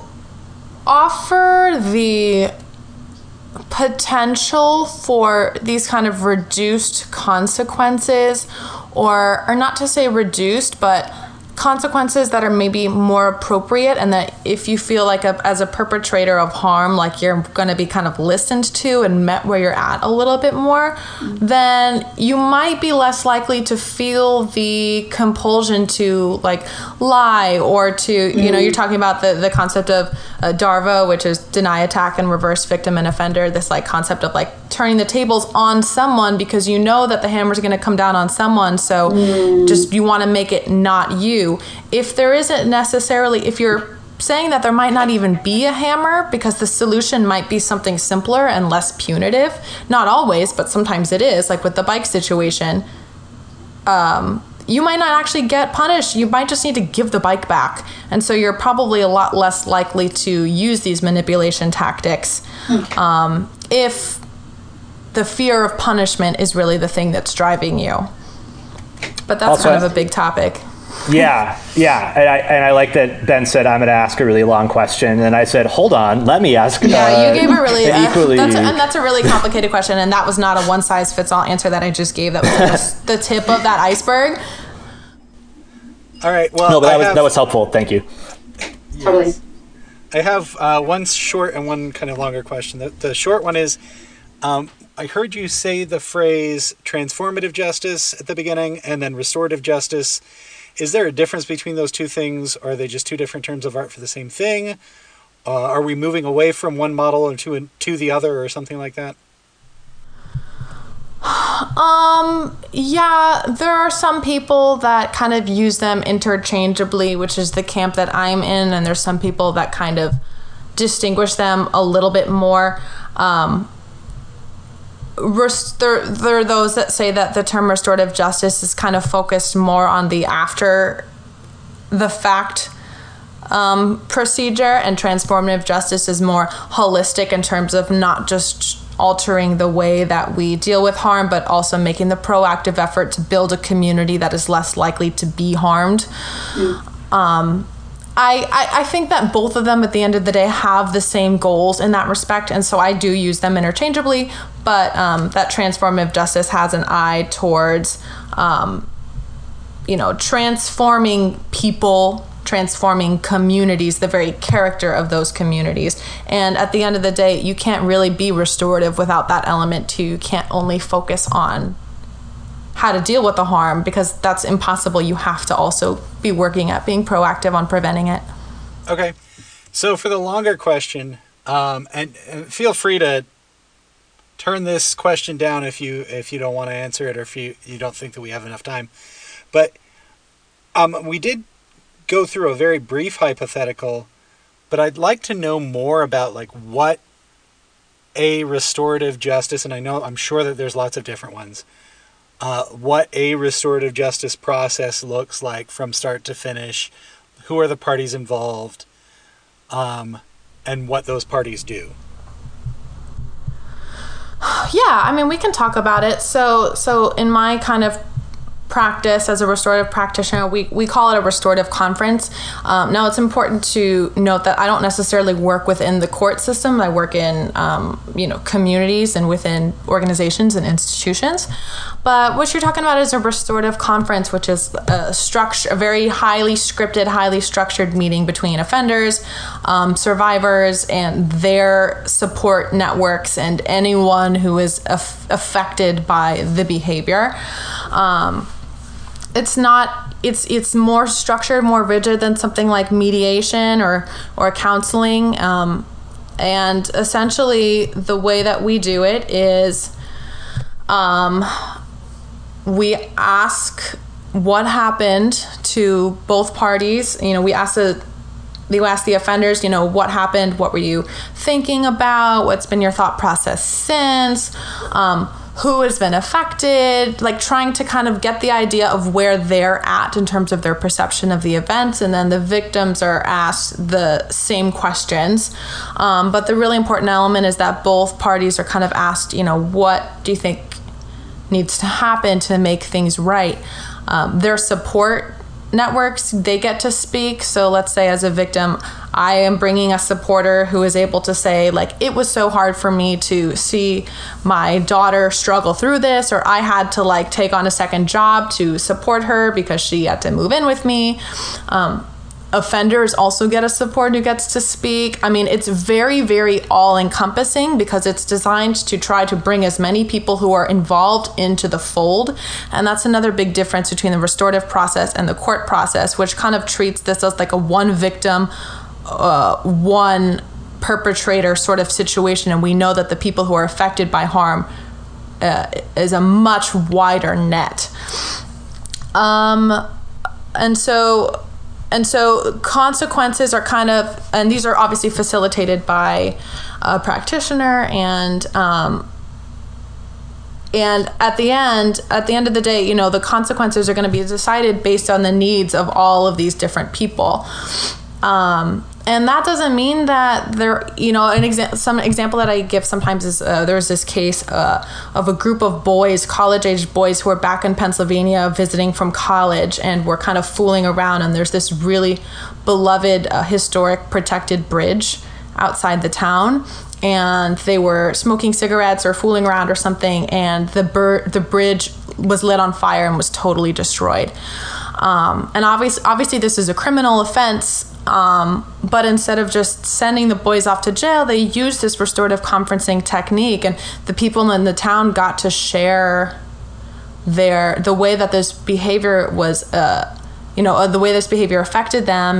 offer the potential for these kind of reduced consequences, or not to say reduced, but consequences that are maybe more appropriate, and that if you feel like as a perpetrator of harm, like you're going to be kind of listened to and met where you're at a little bit more, then you might be less likely to feel the compulsion to like lie or to, you know, you're talking about the concept of DARVO, which is deny, attack, and reverse victim and offender, this like concept of like turning the tables on someone because you know that the hammer's going to come down on someone. So just you want to make it not you. If there isn't necessarily, if you're saying that there might not even be a hammer because the solution might be something simpler and less punitive, not always, but sometimes it is, like with the bike situation, you might not actually get punished. You might just need to give the bike back. And so you're probably a lot less likely to use these manipulation tactics if the fear of punishment is really the thing that's driving you. But that's also kind of a big topic. Yeah. And I like that Ben said, I'm going to ask a really long question. And I said, hold on, let me ask. You gave a really, that's a really complicated question. And that was not a one size fits all answer that I just gave. That was the tip of that iceberg. All right. Well, no, but that was helpful. Thank you. Yes. I have one short and one kind of longer question. The short one is, I heard you say the phrase transformative justice at the beginning and then restorative justice. Is there a difference between those two things? Are they just two different terms of art for the same thing? Are we moving away from one model to the other or something like that? Yeah, there are some people that kind of use them interchangeably, which is the camp that I'm in. And there's some people that kind of distinguish them a little bit more. There are those that say that the term restorative justice is kind of focused more on the after the fact procedure, and transformative justice is more holistic in terms of not just altering the way that we deal with harm, but also making the proactive effort to build a community that is less likely to be harmed. I think that both of them at the end of the day have the same goals in that respect. And so I do use them interchangeably, but that transformative justice has an eye towards, transforming people, transforming communities, the very character of those communities. And at the end of the day, you can't really be restorative without that element too. You can't only focus on how to deal with the harm, because that's impossible. You have to also be working at being proactive on preventing it. Okay. So for the longer question, and feel free to turn this question down if you don't want to answer it, or if you don't think that we have enough time, but we did go through a very brief hypothetical, but I'd like to know more about like what a restorative justice, and I'm sure that there's lots of different ones, what a restorative justice process looks like from start to finish, who are the parties involved, and what those parties do. Yeah, I mean, we can talk about it. So in my kind of practice as a restorative practitioner, we call it a restorative conference. Now, it's important to note that I don't necessarily work within the court system. I work in, communities and within organizations and institutions. But what you're talking about is a restorative conference, which is a very highly scripted, highly structured meeting between offenders, survivors, and their support networks, and anyone who is affected by the behavior. It's more structured, more rigid than something like mediation or counseling. And essentially the way that we do it is, we ask what happened to both parties. You ask the offenders, what happened? What were you thinking about? What's been your thought process since? Who has been affected, like trying to kind of get the idea of where they're at in terms of their perception of the events. And then the victims are asked the same questions. But the really important element is that both parties are kind of asked, what do you think needs to happen to make things right. Their support networks, they get to speak. So let's say as a victim, I am bringing a supporter who is able to say, like, it was so hard for me to see my daughter struggle through this, or I had to like take on a second job to support her because she had to move in with me. Offenders also get a support who gets to speak. I mean, it's very, very all-encompassing because it's designed to try to bring as many people who are involved into the fold. And that's another big difference between the restorative process and the court process, which kind of treats this as like a one victim, one perpetrator sort of situation. And we know that the people who are affected by harm is a much wider net. And so consequences are kind of, and these are obviously facilitated by a practitioner. And at the end of the day, you know, the consequences are going to be decided based on the needs of all of these different people. And that doesn't mean that there, you know, some example that I give sometimes is there was this case of a group of boys, college-aged boys who were back in Pennsylvania visiting from college and were kind of fooling around. And there's this really beloved historic protected bridge outside the town. And they were smoking cigarettes or fooling around or something. And the bridge was lit on fire and was totally destroyed. And obviously this is a criminal offense, but instead of just sending the boys off to jail, they used this restorative conferencing technique, and the people in the town got to share the way that this behavior was, the way this behavior affected them,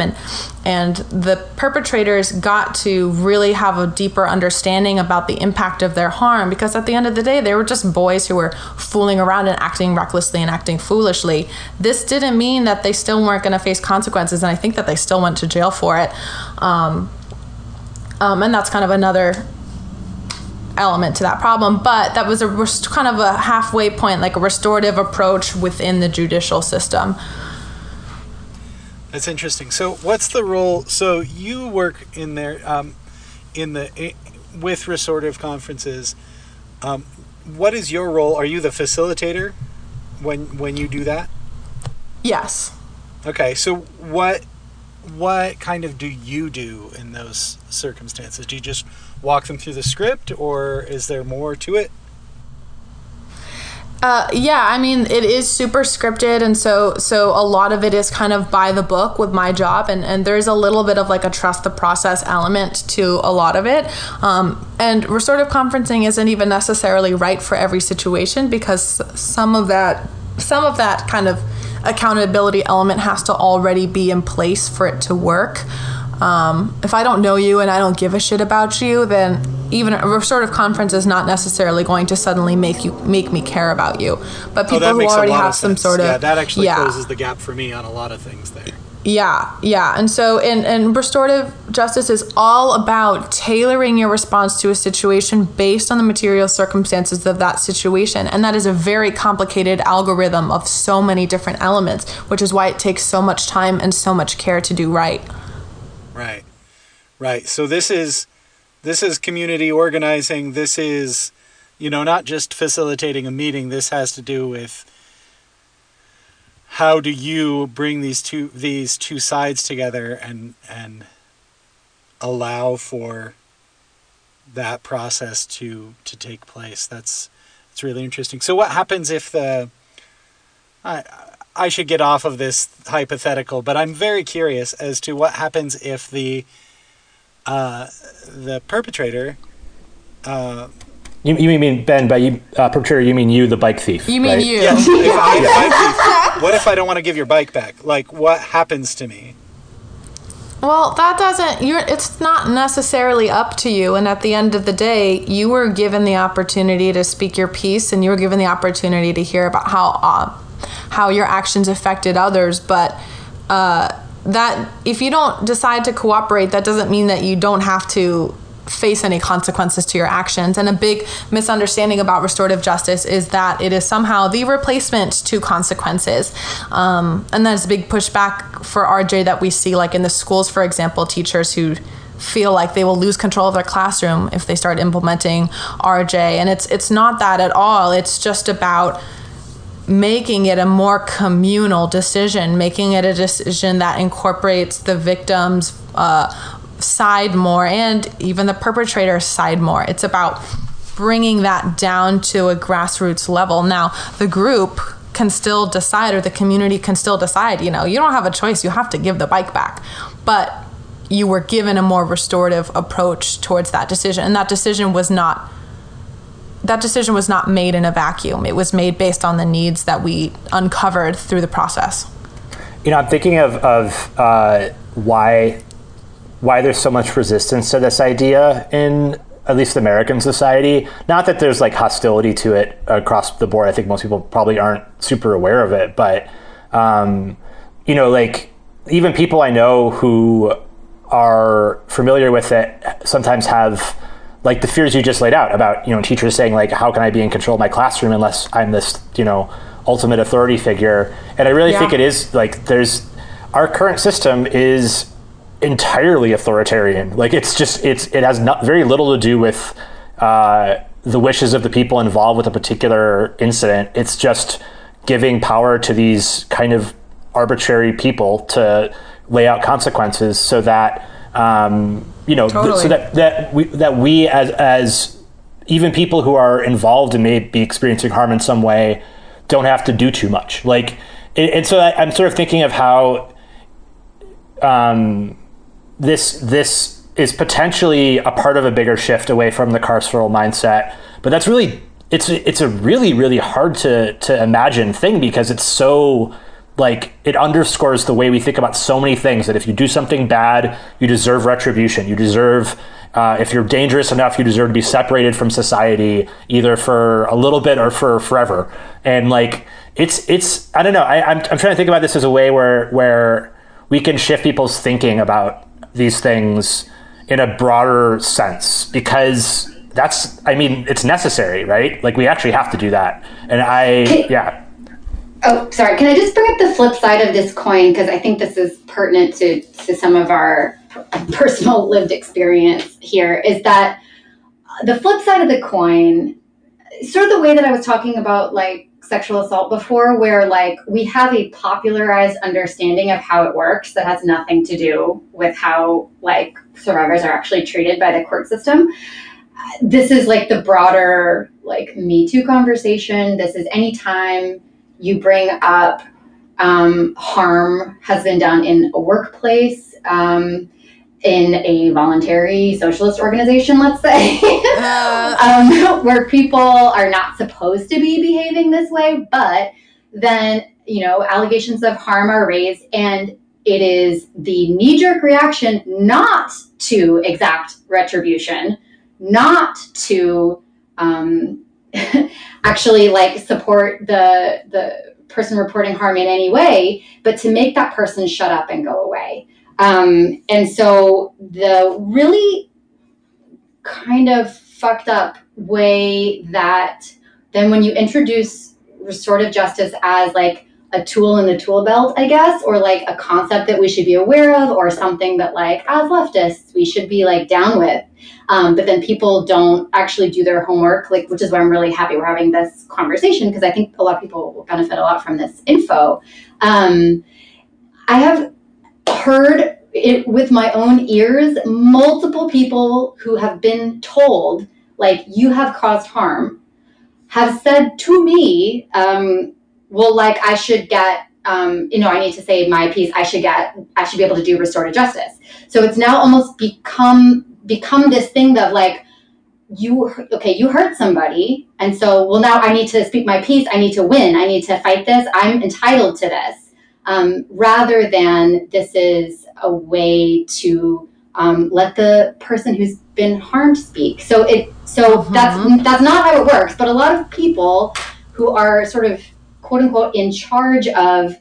and the perpetrators got to really have a deeper understanding about the impact of their harm, because at the end of the day, they were just boys who were fooling around and acting recklessly and acting foolishly. This didn't mean that they still weren't going to face consequences, and I think that they still went to jail for it. And that's kind of another element to that problem, but that was kind of a halfway point, like a restorative approach within the judicial system. That's interesting. So what's the role? So you work in there with restorative conferences. What is your role? Are you the facilitator when you do that? Yes. Okay. So what kind of do you do in those circumstances? Do you just walk them through the script, or is there more to it? I mean, it is super scripted. And so a lot of it is kind of by the book with my job. And there's a little bit of like a trust the process element to a lot of it. And restorative conferencing isn't even necessarily right for every situation, because some of that kind of accountability element has to already be in place for it to work. If I don't know you and I don't give a shit about you, then even a restorative conference is not necessarily going to suddenly make me care about you. But people who already have some sort of... Yeah, that actually closes the gap for me on a lot of things there. Yeah. And so and restorative justice is all about tailoring your response to a situation based on the material circumstances of that situation. And that is a very complicated algorithm of so many different elements, which is why it takes so much time and so much care to do right. Right. So this is community organizing. This is, not just facilitating a meeting. This has to do with how do you bring these two sides together and allow for that process to take place. That's really interesting. So what happens if I should get off of this hypothetical, but I'm very curious as to what happens if the perpetrator... you mean Ben, by perpetrator, you mean you, the bike thief. You mean right? You. Yes, if I'm the bike thief, what if I don't want to give your bike back? Like, what happens to me? Well, that doesn't... it's not necessarily up to you. And at the end of the day, you were given the opportunity to speak your piece, and you were given the opportunity to hear about how your actions affected others. But that if you don't decide to cooperate, that doesn't mean that you don't have to face any consequences to your actions. And a big misunderstanding about restorative justice is that it is somehow the replacement to consequences. And that's a big pushback for RJ that we see, like in the schools, for example, teachers who feel like they will lose control of their classroom if they start implementing RJ. And it's not that at all. It's just about making it a more communal decision, making it a decision that incorporates the victim's side more and even the perpetrator's side more. It's about bringing that down to a grassroots level. Now, the group can still decide, or the community can still decide, you know, you don't have a choice, you have to give the bike back. But you were given a more restorative approach towards that decision. And that decision was not made in a vacuum. It was made based on the needs that we uncovered through the process. You know, I'm thinking of why there's so much resistance to this idea in at least American society. Not that there's like hostility to it across the board. I think most people probably aren't super aware of it, but you know, like even people I know who are familiar with it sometimes have like the fears you just laid out about, you know, teachers saying like, how can I be in control of my classroom unless I'm this, you know, ultimate authority figure? And I really think it is like our current system is entirely authoritarian. Like it has very little to do with the wishes of the people involved with a particular incident. It's just giving power to these kind of arbitrary people to lay out consequences so that so that we as even people who are involved and may be experiencing harm in some way don't have to do too much. Like, and so I'm sort of thinking of how this is potentially a part of a bigger shift away from the carceral mindset, but that's really it's a really, really hard to imagine thing, because it's so like it underscores the way we think about so many things, that if you do something bad, you deserve retribution. You deserve, if you're dangerous enough, you deserve to be separated from society, either for a little bit or for forever. And like it's I don't know. I'm trying to think about this as a way where we can shift people's thinking about these things in a broader sense, because it's necessary, right? Like we actually have to do that. And Oh, sorry. Can I just bring up the flip side of this coin? Because I think this is pertinent to some of our personal lived experience here, is that the flip side of the coin, sort of the way that I was talking about like sexual assault before, where like we have a popularized understanding of how it works that has nothing to do with how like survivors are actually treated by the court system. This is like the broader like Me Too conversation. This is anytime you bring up harm has been done in a workplace, in a voluntary socialist organization, let's say, where people are not supposed to be behaving this way, but then, you know, allegations of harm are raised, and it is the knee-jerk reaction not to exact retribution, not to actually like support the person reporting harm in any way, but to make that person shut up and go away. And so the really kind of fucked up way that then when you introduce restorative justice as like a tool in the tool belt, I guess, or like a concept that we should be aware of, or something that like as leftists, we should be like down with. But then people don't actually do their homework, like, which is why I'm really happy we're having this conversation, because I think a lot of people will benefit a lot from this info. I have heard it with my own ears, multiple people who have been told, like, you have caused harm, have said to me, well, like, I should get, you know, I need to say my piece, I should be able to do restorative justice. So it's now almost become this thing of like, you hurt somebody, and so, well, now I need to speak my piece, I need to win, I need to fight this, I'm entitled to this. Rather than this is a way to let the person who's been harmed speak. That's not how it works. But a lot of people who are sort of quote unquote in charge of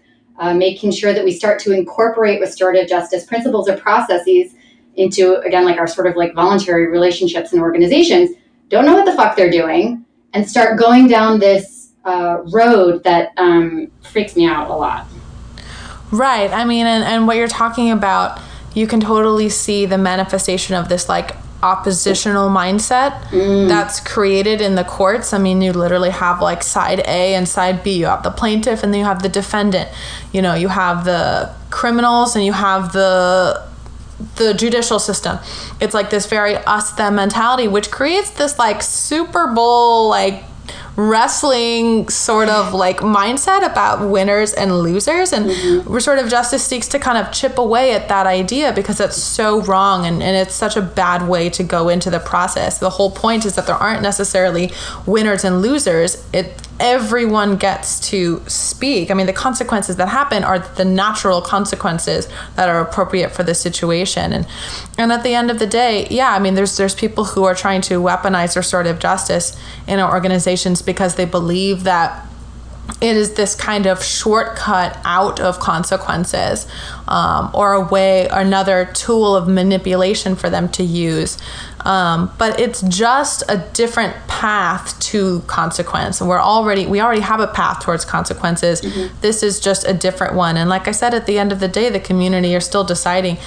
making sure that we start to incorporate restorative justice principles or processes into, again, like our sort of like voluntary relationships and organizations, don't know what the fuck they're doing and start going down this road that freaks me out a lot. Right. I mean, and what you're talking about, you can totally see the manifestation of this, like, oppositional mindset that's created in the courts. I mean, you literally have, like, side A and side B. You have the plaintiff and then you have the defendant. You know, you have the criminals and you have the judicial system. It's like this very us them mentality, which creates this, like, Super Bowl, like, wrestling sort of, like, mindset about winners and losers, and restorative justice seeks to kind of chip away at that idea because it's so wrong, and it's such a bad way to go into the process. The whole point is that there aren't necessarily winners and losers. Everyone gets to speak. I mean, the consequences that happen are the natural consequences that are appropriate for the situation. And at the end of the day, yeah, I mean, there's people who are trying to weaponize restorative justice in our organizations because they believe that it is this kind of shortcut out of consequences, or a way, or another tool of manipulation for them to use. But it's just a different path to consequence. And we already have a path towards consequences. Mm-hmm. This is just a different one. And like I said, at the end of the day, the community are still deciding.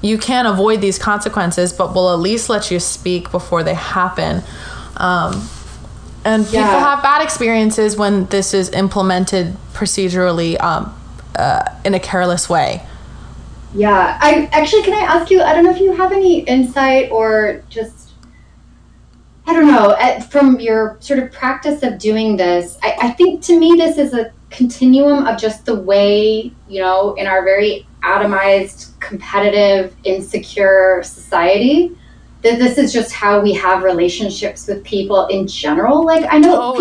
You can't avoid these consequences, but we'll at least let you speak before they happen. And people have bad experiences when this is implemented procedurally in a careless way. Yeah. Can I ask you, I don't know if you have any insight or just, I don't know, from your sort of practice of doing this, I think to me this is a continuum of just the way, you know, in our very atomized, competitive, insecure society, that this is just how we have relationships with people in general. Like, I know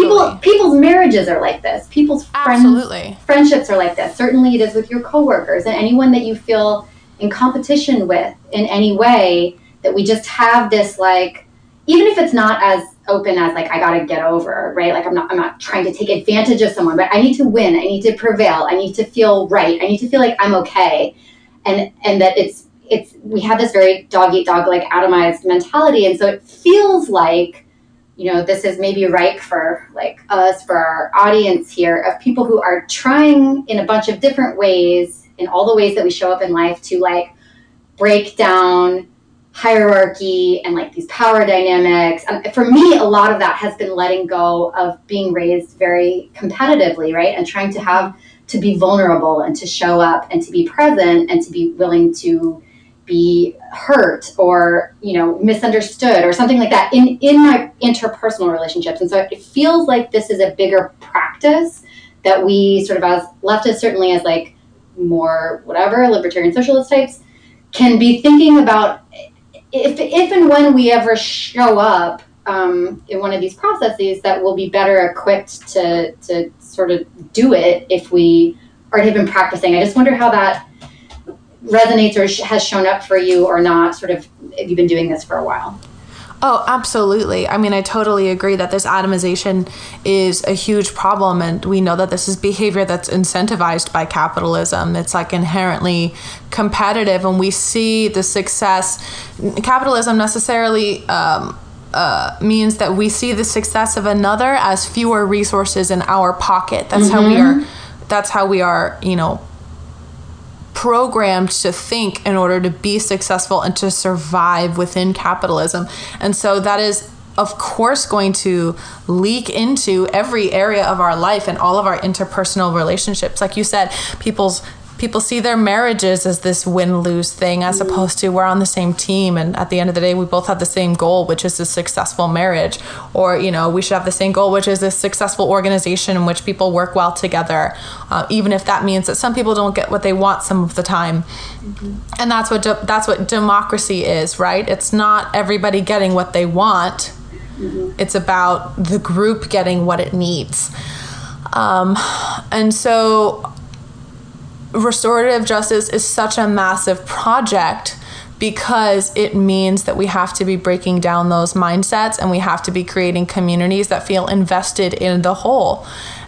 people's marriages are like this. People's friendships are like this. Certainly it is with your coworkers and anyone that you feel in competition with in any way, that we just have this, like, even if it's not as open as, like, I got to get over, right? Like, I'm not trying to take advantage of someone, but I need to win. I need to prevail. I need to feel right. I need to feel like I'm okay. And that we have this very dog-eat-dog, like, atomized mentality. And so it feels like, you know, this is maybe ripe for, like, us, for our audience here, of people who are trying in a bunch of different ways, in all the ways that we show up in life, to, like, break down hierarchy and, like, these power dynamics. For me, a lot of that has been letting go of being raised very competitively, right? And trying to be vulnerable and to show up and to be present and to be willing to be hurt or, you know, misunderstood or something like that in my interpersonal relationships. And so it feels like this is a bigger practice that we sort of, as leftists, certainly as, like, more whatever libertarian socialist types, can be thinking about if and when we ever show up in one of these processes, that we'll be better equipped to sort of do it if we already have been practicing. I just wonder how that resonates or has shown up for you or not, sort of, if you've been doing this for a while. Oh, absolutely. I mean, I totally agree that this atomization is a huge problem. And we know that this is behavior that's incentivized by capitalism. It's, like, inherently competitive. And we see the success. Capitalism necessarily means that we see the success of another as fewer resources in our pocket. That's how we are. That's how we are, you know, programmed to think in order to be successful and to survive within capitalism. And so that is, of course, going to leak into every area of our life and all of our interpersonal relationships. Like you said, people see their marriages as this win-lose thing, as opposed to, we're on the same team, and at the end of the day, we both have the same goal, which is a successful marriage. Or, you know, we should have the same goal, which is a successful organization in which people work well together, even if that means that some people don't get what they want some of the time. Mm-hmm. And that's what democracy is, right? It's not everybody getting what they want. Mm-hmm. It's about the group getting what it needs. And so restorative justice is such a massive project because it means that we have to be breaking down those mindsets, and we have to be creating communities that feel invested in the whole.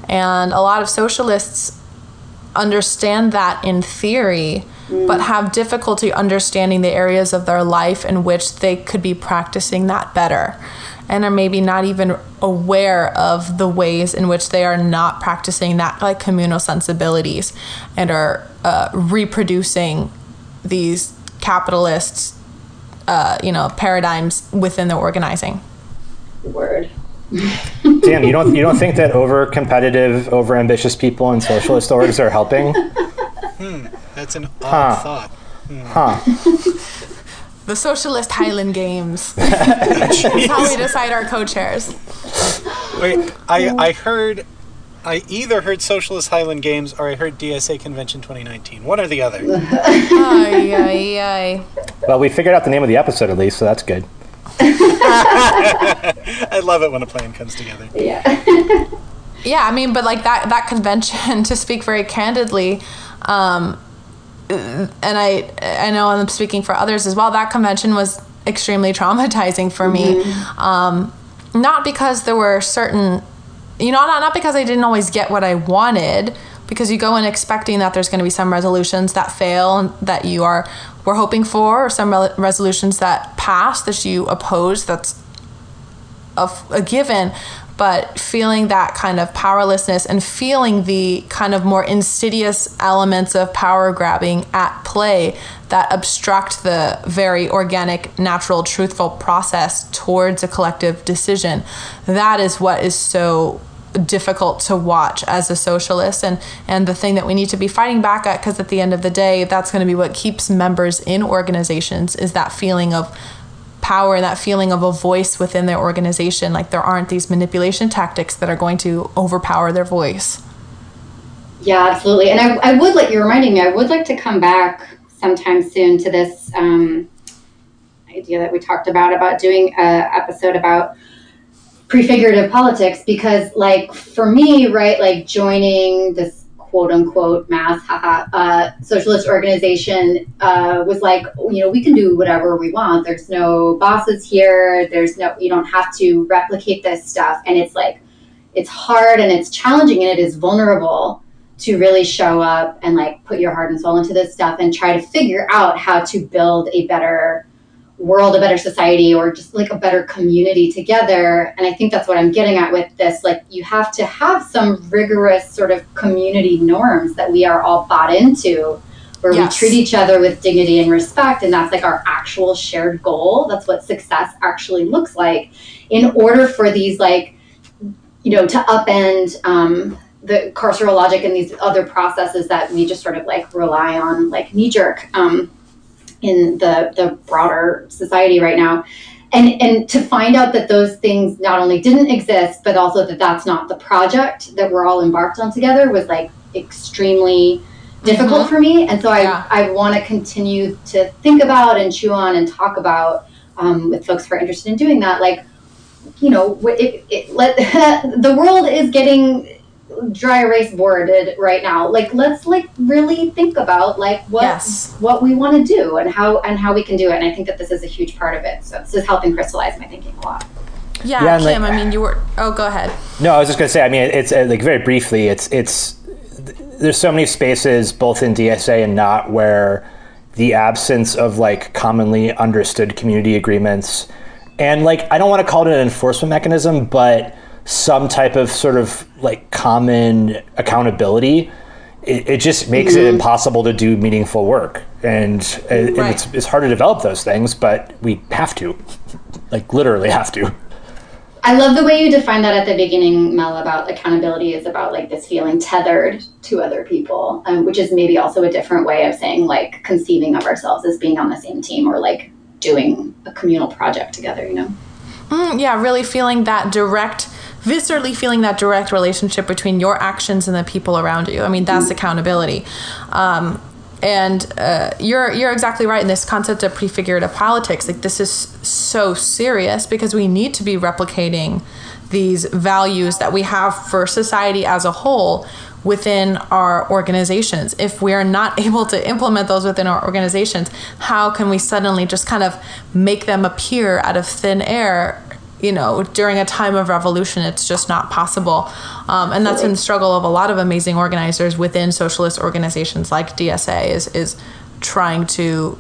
And a lot of socialists understand that in theory, but have difficulty understanding the areas of their life in which they could be practicing that better, and are maybe not even aware of the ways in which they are not practicing that, like, communal sensibilities, and are reproducing these capitalist, paradigms within their organizing. Word. Damn, you don't think that over-competitive, over-ambitious people in socialist orgs are helping? That's an odd thought. The Socialist Highland Games. That's how we decide our co-chairs. Wait, I either heard Socialist Highland Games or I heard DSA Convention 2019. One or the other. Well, we figured out the name of the episode at least, so that's good. I love it when a plan comes together. Yeah. Yeah, I mean, but like that convention, to speak very candidly, and I know I'm speaking for others as well, that convention was extremely traumatizing for me. Mm-hmm. Not because there were certain, not because I didn't always get what I wanted, because you go in expecting that there's going to be some resolutions that fail and that you were hoping for, or some resolutions that pass that you oppose. That's a given. But feeling that kind of powerlessness and feeling the kind of more insidious elements of power grabbing at play that obstruct the very organic, natural, truthful process towards a collective decision, that is what is so difficult to watch as a socialist, and the thing that we need to be fighting back at, because at the end of the day, that's going to be what keeps members in organizations, is that feeling of power, that feeling of a voice within their organization. Like, there aren't these manipulation tactics that are going to overpower their voice. Yeah, absolutely. And I would, like, you're reminding me, I would like to come back sometime soon to this idea that we talked about doing an episode about prefigurative politics, because, like, for me, right, like, joining this quote-unquote mass socialist organization was like, we can do whatever we want. There's no bosses here. You don't have to replicate this stuff. And it's like, it's hard and it's challenging and it is vulnerable to really show up and, like, put your heart and soul into this stuff and try to figure out how to build a better world, a better society, or just like a better community together. And I think that's what I'm getting at with this. Like, you have to have some rigorous sort of community norms that we are all bought into, where yes. we treat each other with dignity and respect. And that's like our actual shared goal. That's what success actually looks like, in order for these, like, to upend the carceral logic and these other processes that we just sort of like rely on, like knee jerk, in the broader society right now. And to find out that those things not only didn't exist, but also that that's not the project that we're all embarked on together, was like extremely difficult for me. And so I want to continue to think about and chew on and talk about with folks who are interested in doing that. Like, the world is getting dry erase boarded right now. Like, let's like really think about like what we want to do and how we can do it. And I think that this is a huge part of it. So this is helping crystallize my thinking a lot. Yeah, Kim, like, I mean, you were, go ahead. No, I was just going to say, I mean, it's like very briefly, it's there's so many spaces both in DSA and not where the absence of like commonly understood community agreements and like, I don't want to call it an enforcement mechanism, but some type of sort of like common accountability, it just makes it impossible to do meaningful work. And it's hard to develop those things, but we have to, like, literally have to. I love the way you defined that at the beginning, Mel, about accountability is about like this feeling tethered to other people, which is maybe also a different way of saying like conceiving of ourselves as being on the same team or like doing a communal project together, really feeling that viscerally feeling that direct relationship between your actions and the people around you. I mean, that's accountability. And you're exactly right in this concept of prefigurative politics. Like, this is so serious because we need to be replicating these values that we have for society as a whole within our organizations. If we are not able to implement those within our organizations, how can we suddenly just kind of make them appear out of thin air? During a time of revolution, it's just not possible. And that's been the struggle of a lot of amazing organizers within socialist organizations like DSA is trying to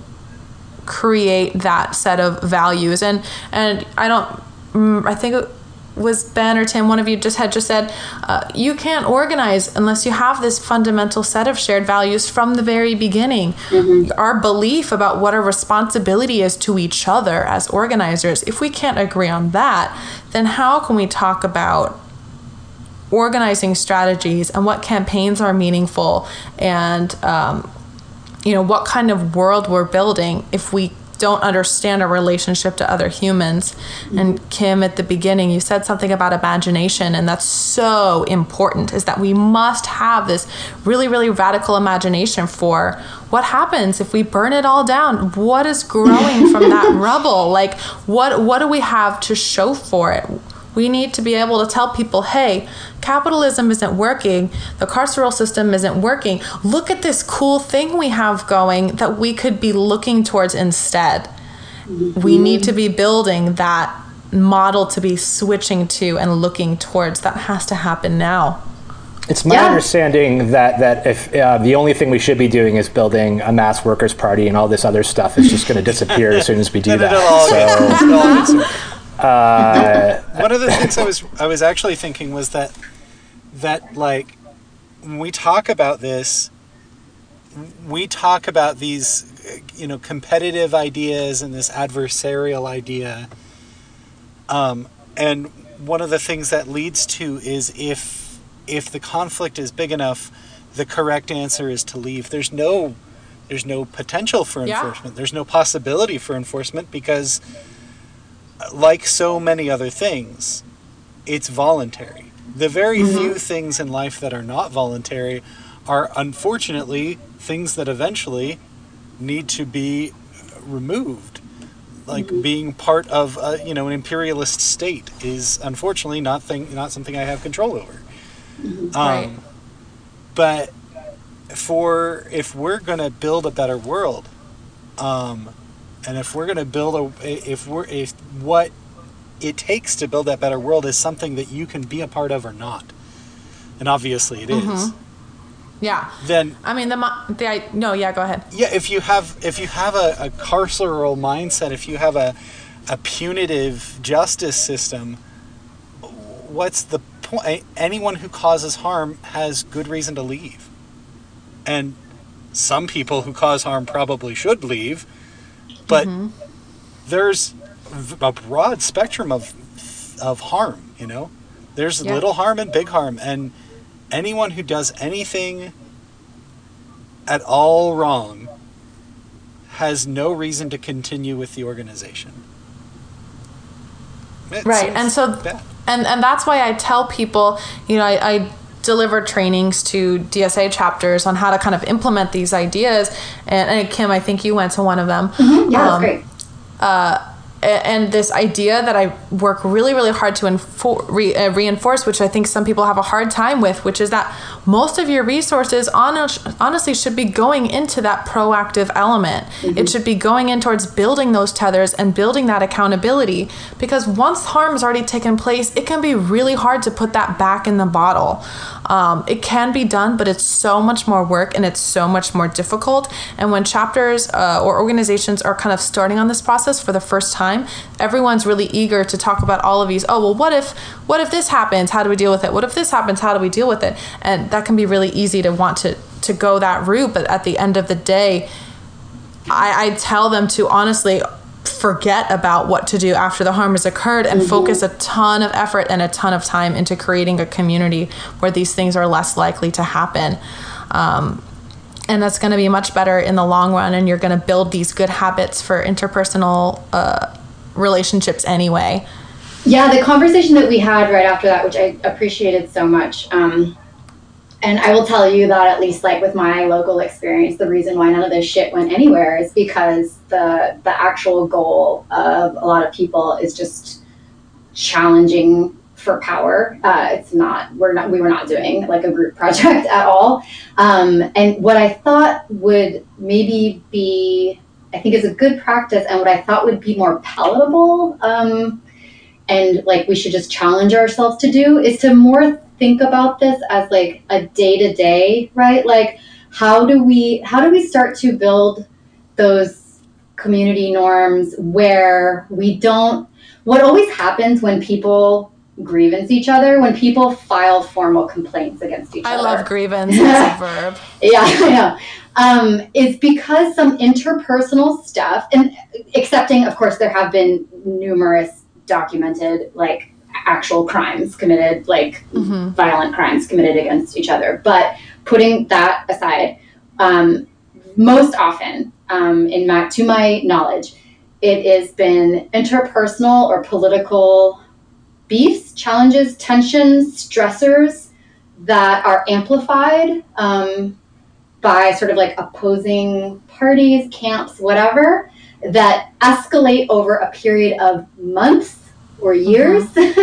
create that set of values. And I think was Ben or Tim, one of you just said, you can't organize unless you have this fundamental set of shared values from the very beginning. Mm-hmm. Our belief about what our responsibility is to each other as organizers, if we can't agree on that, then how can we talk about organizing strategies and what campaigns are meaningful and, what kind of world we're building if we don't understand our relationship to other humans. Mm-hmm. And Kim, at the beginning, you said something about imagination, and that's so important, is that we must have this really, really radical imagination for what happens if we burn it all down. What is growing from that rubble? Like, what do we have to show for it? We need to be able to tell people, hey, capitalism isn't working. The carceral system isn't working. Look at this cool thing we have going that we could be looking towards instead. Mm-hmm. We need to be building that model to be switching to and looking towards. That has to happen now. It's my understanding that if the only thing we should be doing is building a mass workers' party and all this other stuff is just going to disappear as soon as we do that. So. One of the things I was actually thinking was that like when we talk about this, we talk about these competitive ideas and this adversarial idea, and one of the things that leads to is if the conflict is big enough, the correct answer is to leave. There's no potential for enforcement. There's no possibility for enforcement because, like so many other things, it's voluntary. The very few things in life that are not voluntary are unfortunately things that eventually need to be removed. Like being part of an imperialist state is unfortunately not something I have control over. Right. But if we're going to build a better world, and if we're going to build if what it takes to build that better world is something that you can be a part of or not, and obviously it is. Yeah. Then I mean go ahead. Yeah, if you have a carceral mindset, if you have a punitive justice system, what's the point? Anyone who causes harm has good reason to leave, and some people who cause harm probably should leave. But there's a broad spectrum of harm, There's little harm and big harm. And anyone who does anything at all wrong has no reason to continue with the organization. And that's why I tell people, I deliver trainings to DSA chapters on how to kind of implement these ideas. And Kim, I think you went to one of them. Mm-hmm. Yeah, that's great. And this idea that I work really, really hard to reinforce, which I think some people have a hard time with, which is that most of your resources honestly should be going into that proactive element. Mm-hmm. It should be going in towards building those tethers and building that accountability, because once harm has already taken place, it can be really hard to put that back in the bottle. It can be done, but it's so much more work and it's so much more difficult. And when chapters or organizations are kind of starting on this process for the first time, everyone's really eager to talk about all of these. Oh, well, what if this happens? How do we deal with it? What if this happens? How do we deal with it? And that can be really easy to want to go that route. But at the end of the day, I tell them to honestly forget about what to do after the harm has occurred and focus a ton of effort and a ton of time into creating a community where these things are less likely to happen. And that's going to be much better in the long run. And you're going to build these good habits for interpersonal relationships anyway. Yeah, the conversation that we had right after that, which I appreciated so much. And I will tell you that at least like with my local experience, the reason why none of this shit went anywhere is because the actual goal of a lot of people is just challenging for power. We were not doing like a group project at all. And what I thought would maybe be, I think is a good practice, and what I thought would be more palatable, and like we should just challenge ourselves to do, is to more think about this as like a day-to-day, right? Like how do we start to build those community norms where what always happens when people grievance each other when people file formal complaints against each other. I love grievance as a verb. Yeah, I know. It's because some interpersonal stuff, and accepting, of course, there have been numerous documented, like, actual crimes committed, like violent crimes committed against each other. But putting that aside, most often, to my knowledge, it has been interpersonal or political beefs, challenges, tensions, stressors that are amplified by sort of like opposing parties, camps, whatever, that escalate over a period of months or years to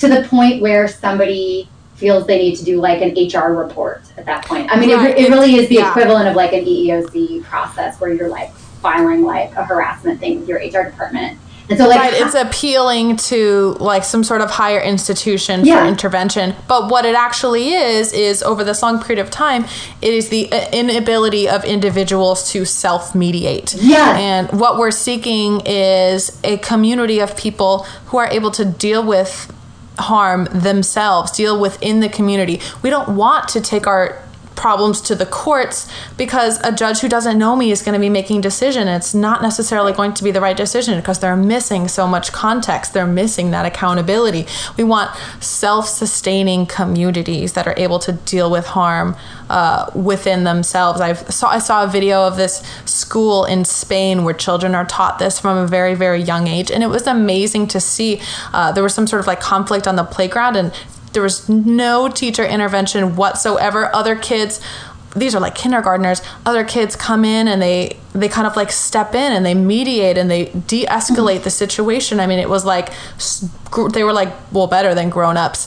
the point where somebody feels they need to do like an HR report at that point. I mean, it really is the equivalent of like an EEOC process where you're like filing like a harassment thing with your HR department. And so, like, it's appealing to like some sort of higher institution for intervention. But what it actually is over this long period of time, it is the inability of individuals to self-mediate. Yeah. And what we're seeking is a community of people who are able to deal with harm themselves, deal within the community. We don't want to take our problems to the courts because a judge who doesn't know me is going to be making decision. It's not necessarily going to be the right decision because they're missing so much context. They're missing that accountability. We want self-sustaining communities that are able to deal with harm within themselves. I saw a video of this school in Spain where children are taught this from a very, very young age. And it was amazing to see. There was some sort of like conflict on the playground, and there was no teacher intervention whatsoever. Other kids, these are like kindergartners, other kids come in and they kind of like step in and they mediate and they de-escalate the situation. I mean, it was like, they were like, well, better than grown-ups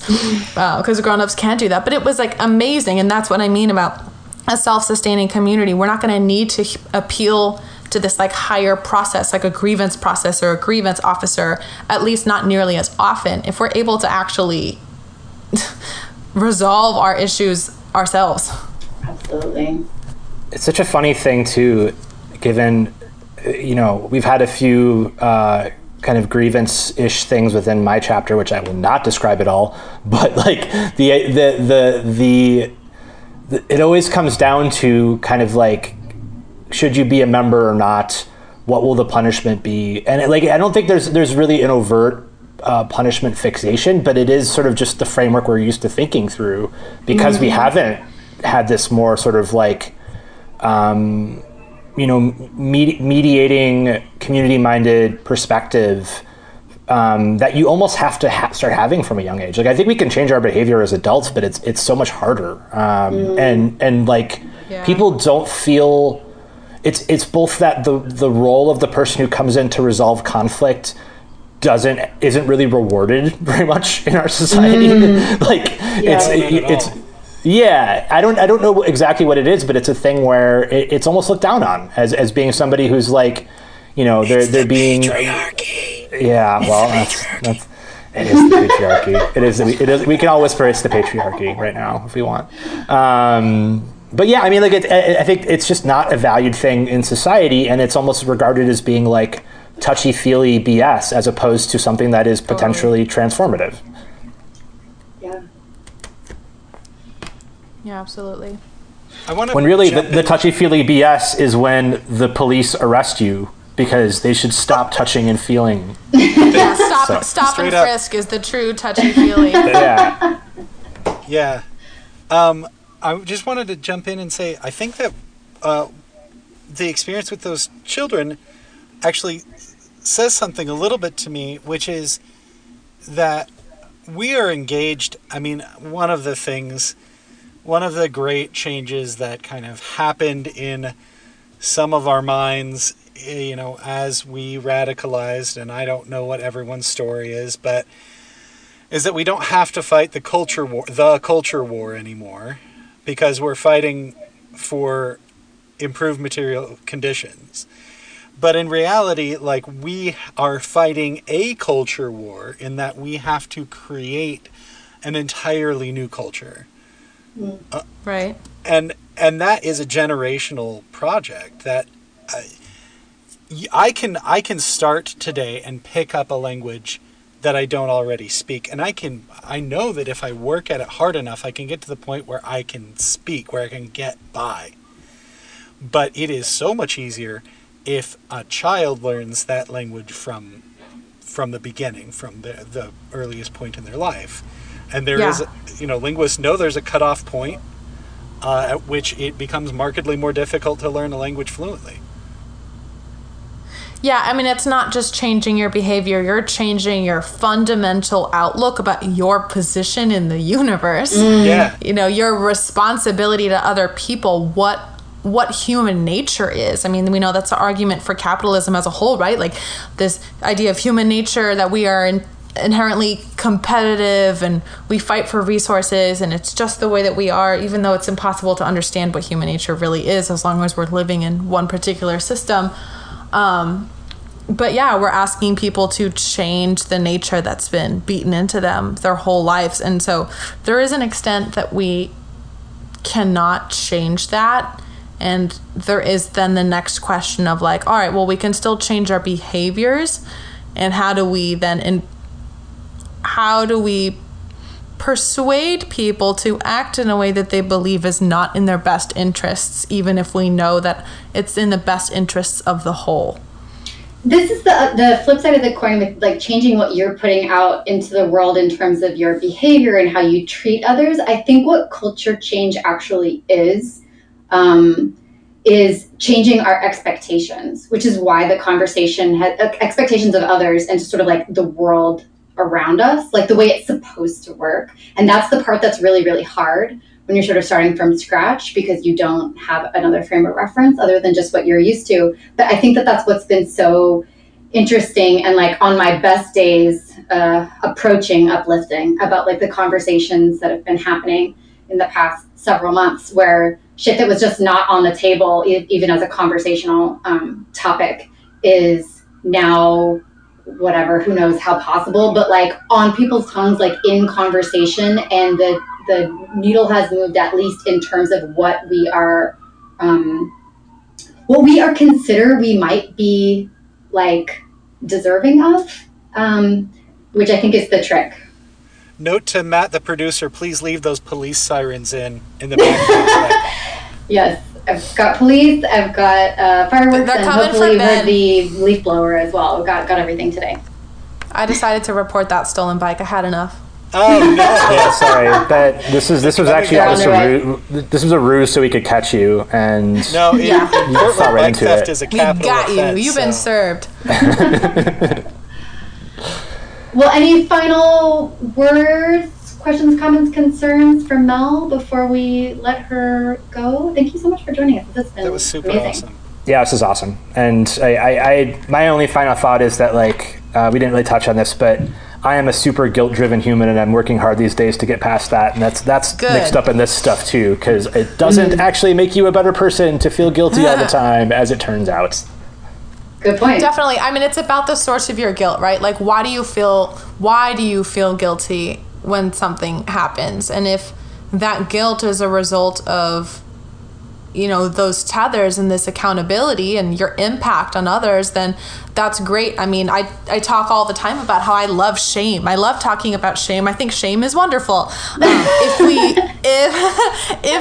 because grown-ups can't do that. But it was like amazing. And that's what I mean about a self-sustaining community. We're not going to need to appeal to this like higher process, like a grievance process or a grievance officer, at least not nearly as often, if we're able to actually resolve our issues ourselves. Absolutely. It's such a funny thing too, given, you know, we've had a few kind of grievance-ish things within my chapter, which I will not describe at all, but like the it always comes down to kind of like, should you be a member or not? What will the punishment be? And like, I don't think there's really an overt punishment fixation, but it is sort of just the framework we're used to thinking through because we haven't had this more sort of like, mediating, community-minded perspective that you almost have to start having from a young age. Like, I think we can change our behavior as adults, but it's so much harder. People don't feel it's both that the role of the person who comes in to resolve conflict isn't really rewarded very much in our society. I don't know exactly what it is, but it's a thing where it's almost looked down on as being somebody who's like, you know, they're being patriarchy. Yeah, well, that's it is the patriarchy. It is. We can all whisper it's the patriarchy right now if we want. But yeah, I mean, like I think it's just not a valued thing in society, and it's almost regarded as being like touchy-feely BS as opposed to something that is potentially transformative. Yeah. Yeah, absolutely. When really the touchy-feely BS is when the police arrest you because they should stop touching and feeling. Yeah, stop and frisk is the true touchy-feely. Yeah. Yeah. I just wanted to jump in and say, I think that the experience with those children actually says something a little bit to me, which is that we are engaged. I mean, one of the great changes that kind of happened in some of our minds, you know, as we radicalized, and I don't know what everyone's story is, but is that we don't have to fight the culture war anymore, because we're fighting for improved material conditions. But in reality, like, we are fighting a culture war in that we have to create an entirely new culture. Mm. Right. And that is a generational project that I can start today and pick up a language that I don't already speak. And I know that if I work at it hard enough, I can get to the point where I can speak, where I can get by. But it is so much easier if a child learns that language from the beginning, from the earliest point in their life. And there is, linguists know there's a cutoff point at which it becomes markedly more difficult to learn a language fluently. Yeah, I mean, it's not just changing your behavior. You're changing your fundamental outlook about your position in the universe. Yeah. You know, your responsibility to other people, what human nature is. I mean, we know that's the argument for capitalism as a whole, right? Like this idea of human nature, that we are inherently competitive and we fight for resources, and it's just the way that we are, even though it's impossible to understand what human nature really is as long as we're living in one particular system. But yeah, we're asking people to change the nature that's been beaten into them their whole lives. And so there is an extent that we cannot change that. And there is then the next question of like, all right, well, we can still change our behaviors. And how do we persuade people to act in a way that they believe is not in their best interests, even if we know that it's in the best interests of the whole. This is the flip side of the coin with like changing what you're putting out into the world in terms of your behavior and how you treat others. I think what culture change actually is changing our expectations, which is why the conversation has expectations of others and just sort of like the world around us, like the way it's supposed to work. And that's the part that's really, really hard when you're sort of starting from scratch, because you don't have another frame of reference other than just what you're used to. But I think that that's what's been so interesting and like on my best days, approaching uplifting about like the conversations that have been happening in the past several months, where shit that was just not on the table, even as a conversational topic, is now whatever, who knows how possible, but like on people's tongues, like in conversation, and the needle has moved, at least in terms of what we are consider we might be like deserving of, which I think is the trick. Note to Matt, the producer, please leave those police sirens in the background. Yes. I've got police, I've got fireworks, and hopefully with the leaf blower as well. We've got everything today. I decided to report that stolen bike. I had enough. Oh, no. Yeah, sorry. This was a ruse so we could catch you. And no, Portland theft is a capital offense. We got you. You've been served. Well, any final words? Questions, comments, concerns for Mel before we let her go? Thank you so much for joining us. This has been that was super amazing. Awesome. Yeah, this is awesome. And I my only final thought is that like we didn't really touch on this, but I am a super guilt-driven human, and I'm working hard these days to get past that. And that's good. Mixed up in this stuff too, because it doesn't actually make you a better person to feel guilty all the time, as it turns out. Good point. Definitely. I mean, it's about the source of your guilt, right? Like, why do you feel guilty when something happens? And if that guilt is a result of, you know, those tethers and this accountability and your impact on others, then that's great. I mean, I talk all the time about how I love shame. I love talking about shame. I think shame is wonderful. If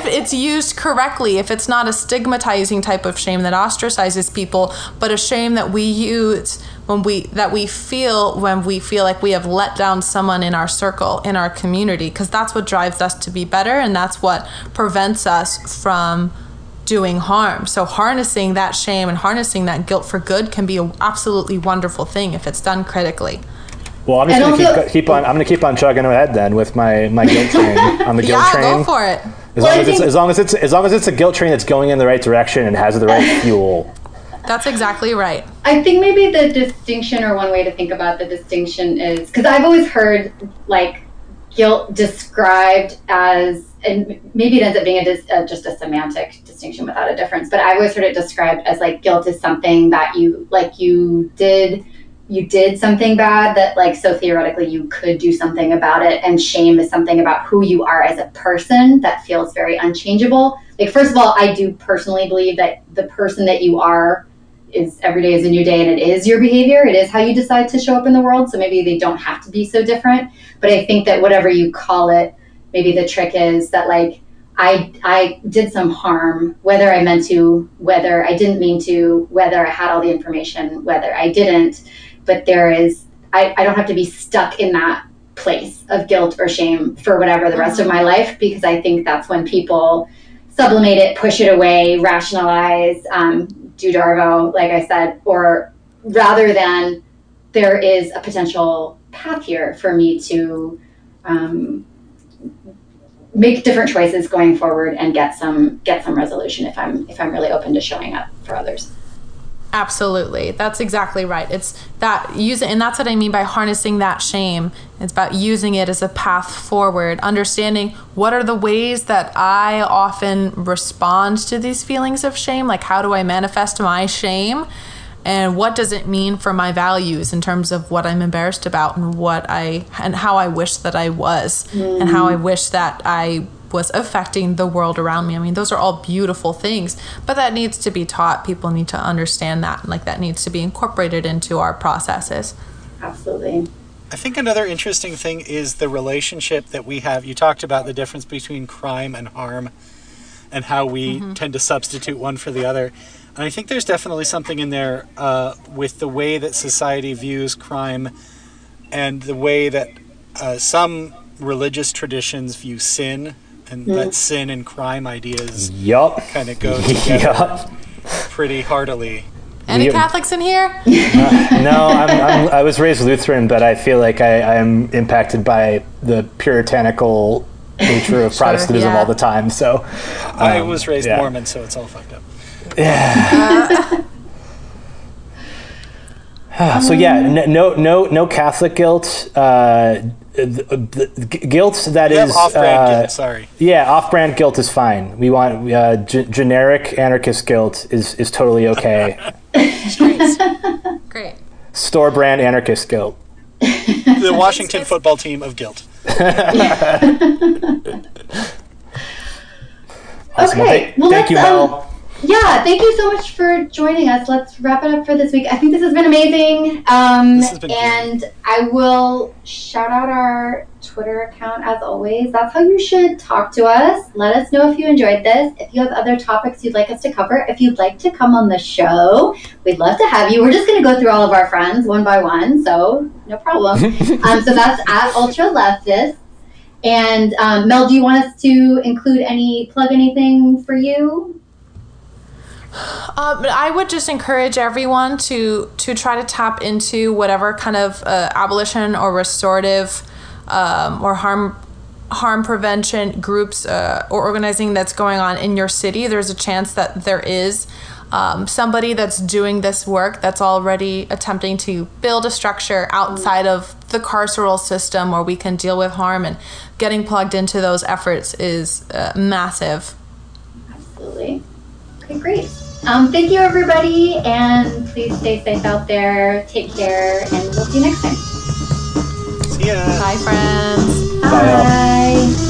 it's used correctly, if it's not a stigmatizing type of shame that ostracizes people, but a shame that we use when we feel like we have let down someone in our circle, in our community, because that's what drives us to be better, and that's what prevents us from doing harm. So harnessing that shame and harnessing that guilt for good can be an absolutely wonderful thing if it's done critically. Well, I'm just going to keep on chugging ahead then with my guilt train on the guilt train. Yeah, go for it. As long as it's a guilt train that's going in the right direction and has the right fuel. That's exactly right. I think maybe the distinction, or one way to think about the distinction, is because I've always heard like guilt described as, and maybe it ends up being just a semantic distinction without a difference, but I've always heard it described as like guilt is something that you like you did something bad that like, so theoretically you could do something about it, and shame is something about who you are as a person that feels very unchangeable. Like, first of all, I do personally believe that the person that you are is every day is a new day, and it is your behavior. It is how you decide to show up in the world. So maybe they don't have to be so different. But I think that whatever you call it, maybe the trick is that, like, I did some harm, whether I meant to, whether I didn't mean to, whether I had all the information, whether I didn't. But there is, I don't have to be stuck in that place of guilt or shame for whatever the rest of my life, because I think that's when people sublimate it, push it away, rationalize, do DARVO, like I said, or rather than there is a potential path here for me to make different choices going forward and get some resolution if I'm really open to showing up for others. Absolutely. That's exactly right. And that's what I mean by harnessing that shame. It's about using it as a path forward, understanding what are the ways that I often respond to these feelings of shame? Like, how do I manifest my shame? And what does it mean for my values in terms of what I'm embarrassed about and how I wish that I was and how I wish that I was affecting the world around me. I mean, those are all beautiful things, but that needs to be taught. People need to understand that, and like that needs to be incorporated into our processes. Absolutely. I think another interesting thing is the relationship that we have. You talked about the difference between crime and harm and how we tend to substitute one for the other. And I think there's definitely something in there with the way that society views crime and the way that some religious traditions view sin, and that sin and crime ideas kind of go together pretty heartily. Any Catholics in here? No, I was raised Lutheran, but I feel like I am impacted by the puritanical nature of Protestantism all the time. So I was raised Mormon, so it's all fucked up. Yeah. So no Catholic guilt. Guilt that is off-brand guilt. Sorry. Yeah, off-brand guilt is fine. We want generic anarchist guilt is totally okay. Great. Store brand anarchist guilt. The Washington football team of guilt. Awesome. Okay. Well, thank you, Mel. Yeah, thank you so much for joining us. Let's wrap it up for this week. I think this has been amazing. And I will shout out our Twitter account as always. That's how you should talk to us. Let us know if you enjoyed this, if you have other topics you'd like us to cover, if you'd like to come on the show. We'd love to have you. We're just going to go through all of our friends one by one, so no problem. So that's at Ultra Leftist. And Mel, do you want us to plug anything for you? But I would just encourage everyone to try to tap into whatever kind of abolition or restorative or harm prevention groups or organizing that's going on in your city. There's a chance that there is somebody that's doing this work that's already attempting to build a structure outside of the carceral system where we can deal with harm, and getting plugged into those efforts is massive. Absolutely. Okay, great. Thank you, everybody, and please stay safe out there. Take care, and we'll see you next time. See ya. Bye, friends. Bye. Bye.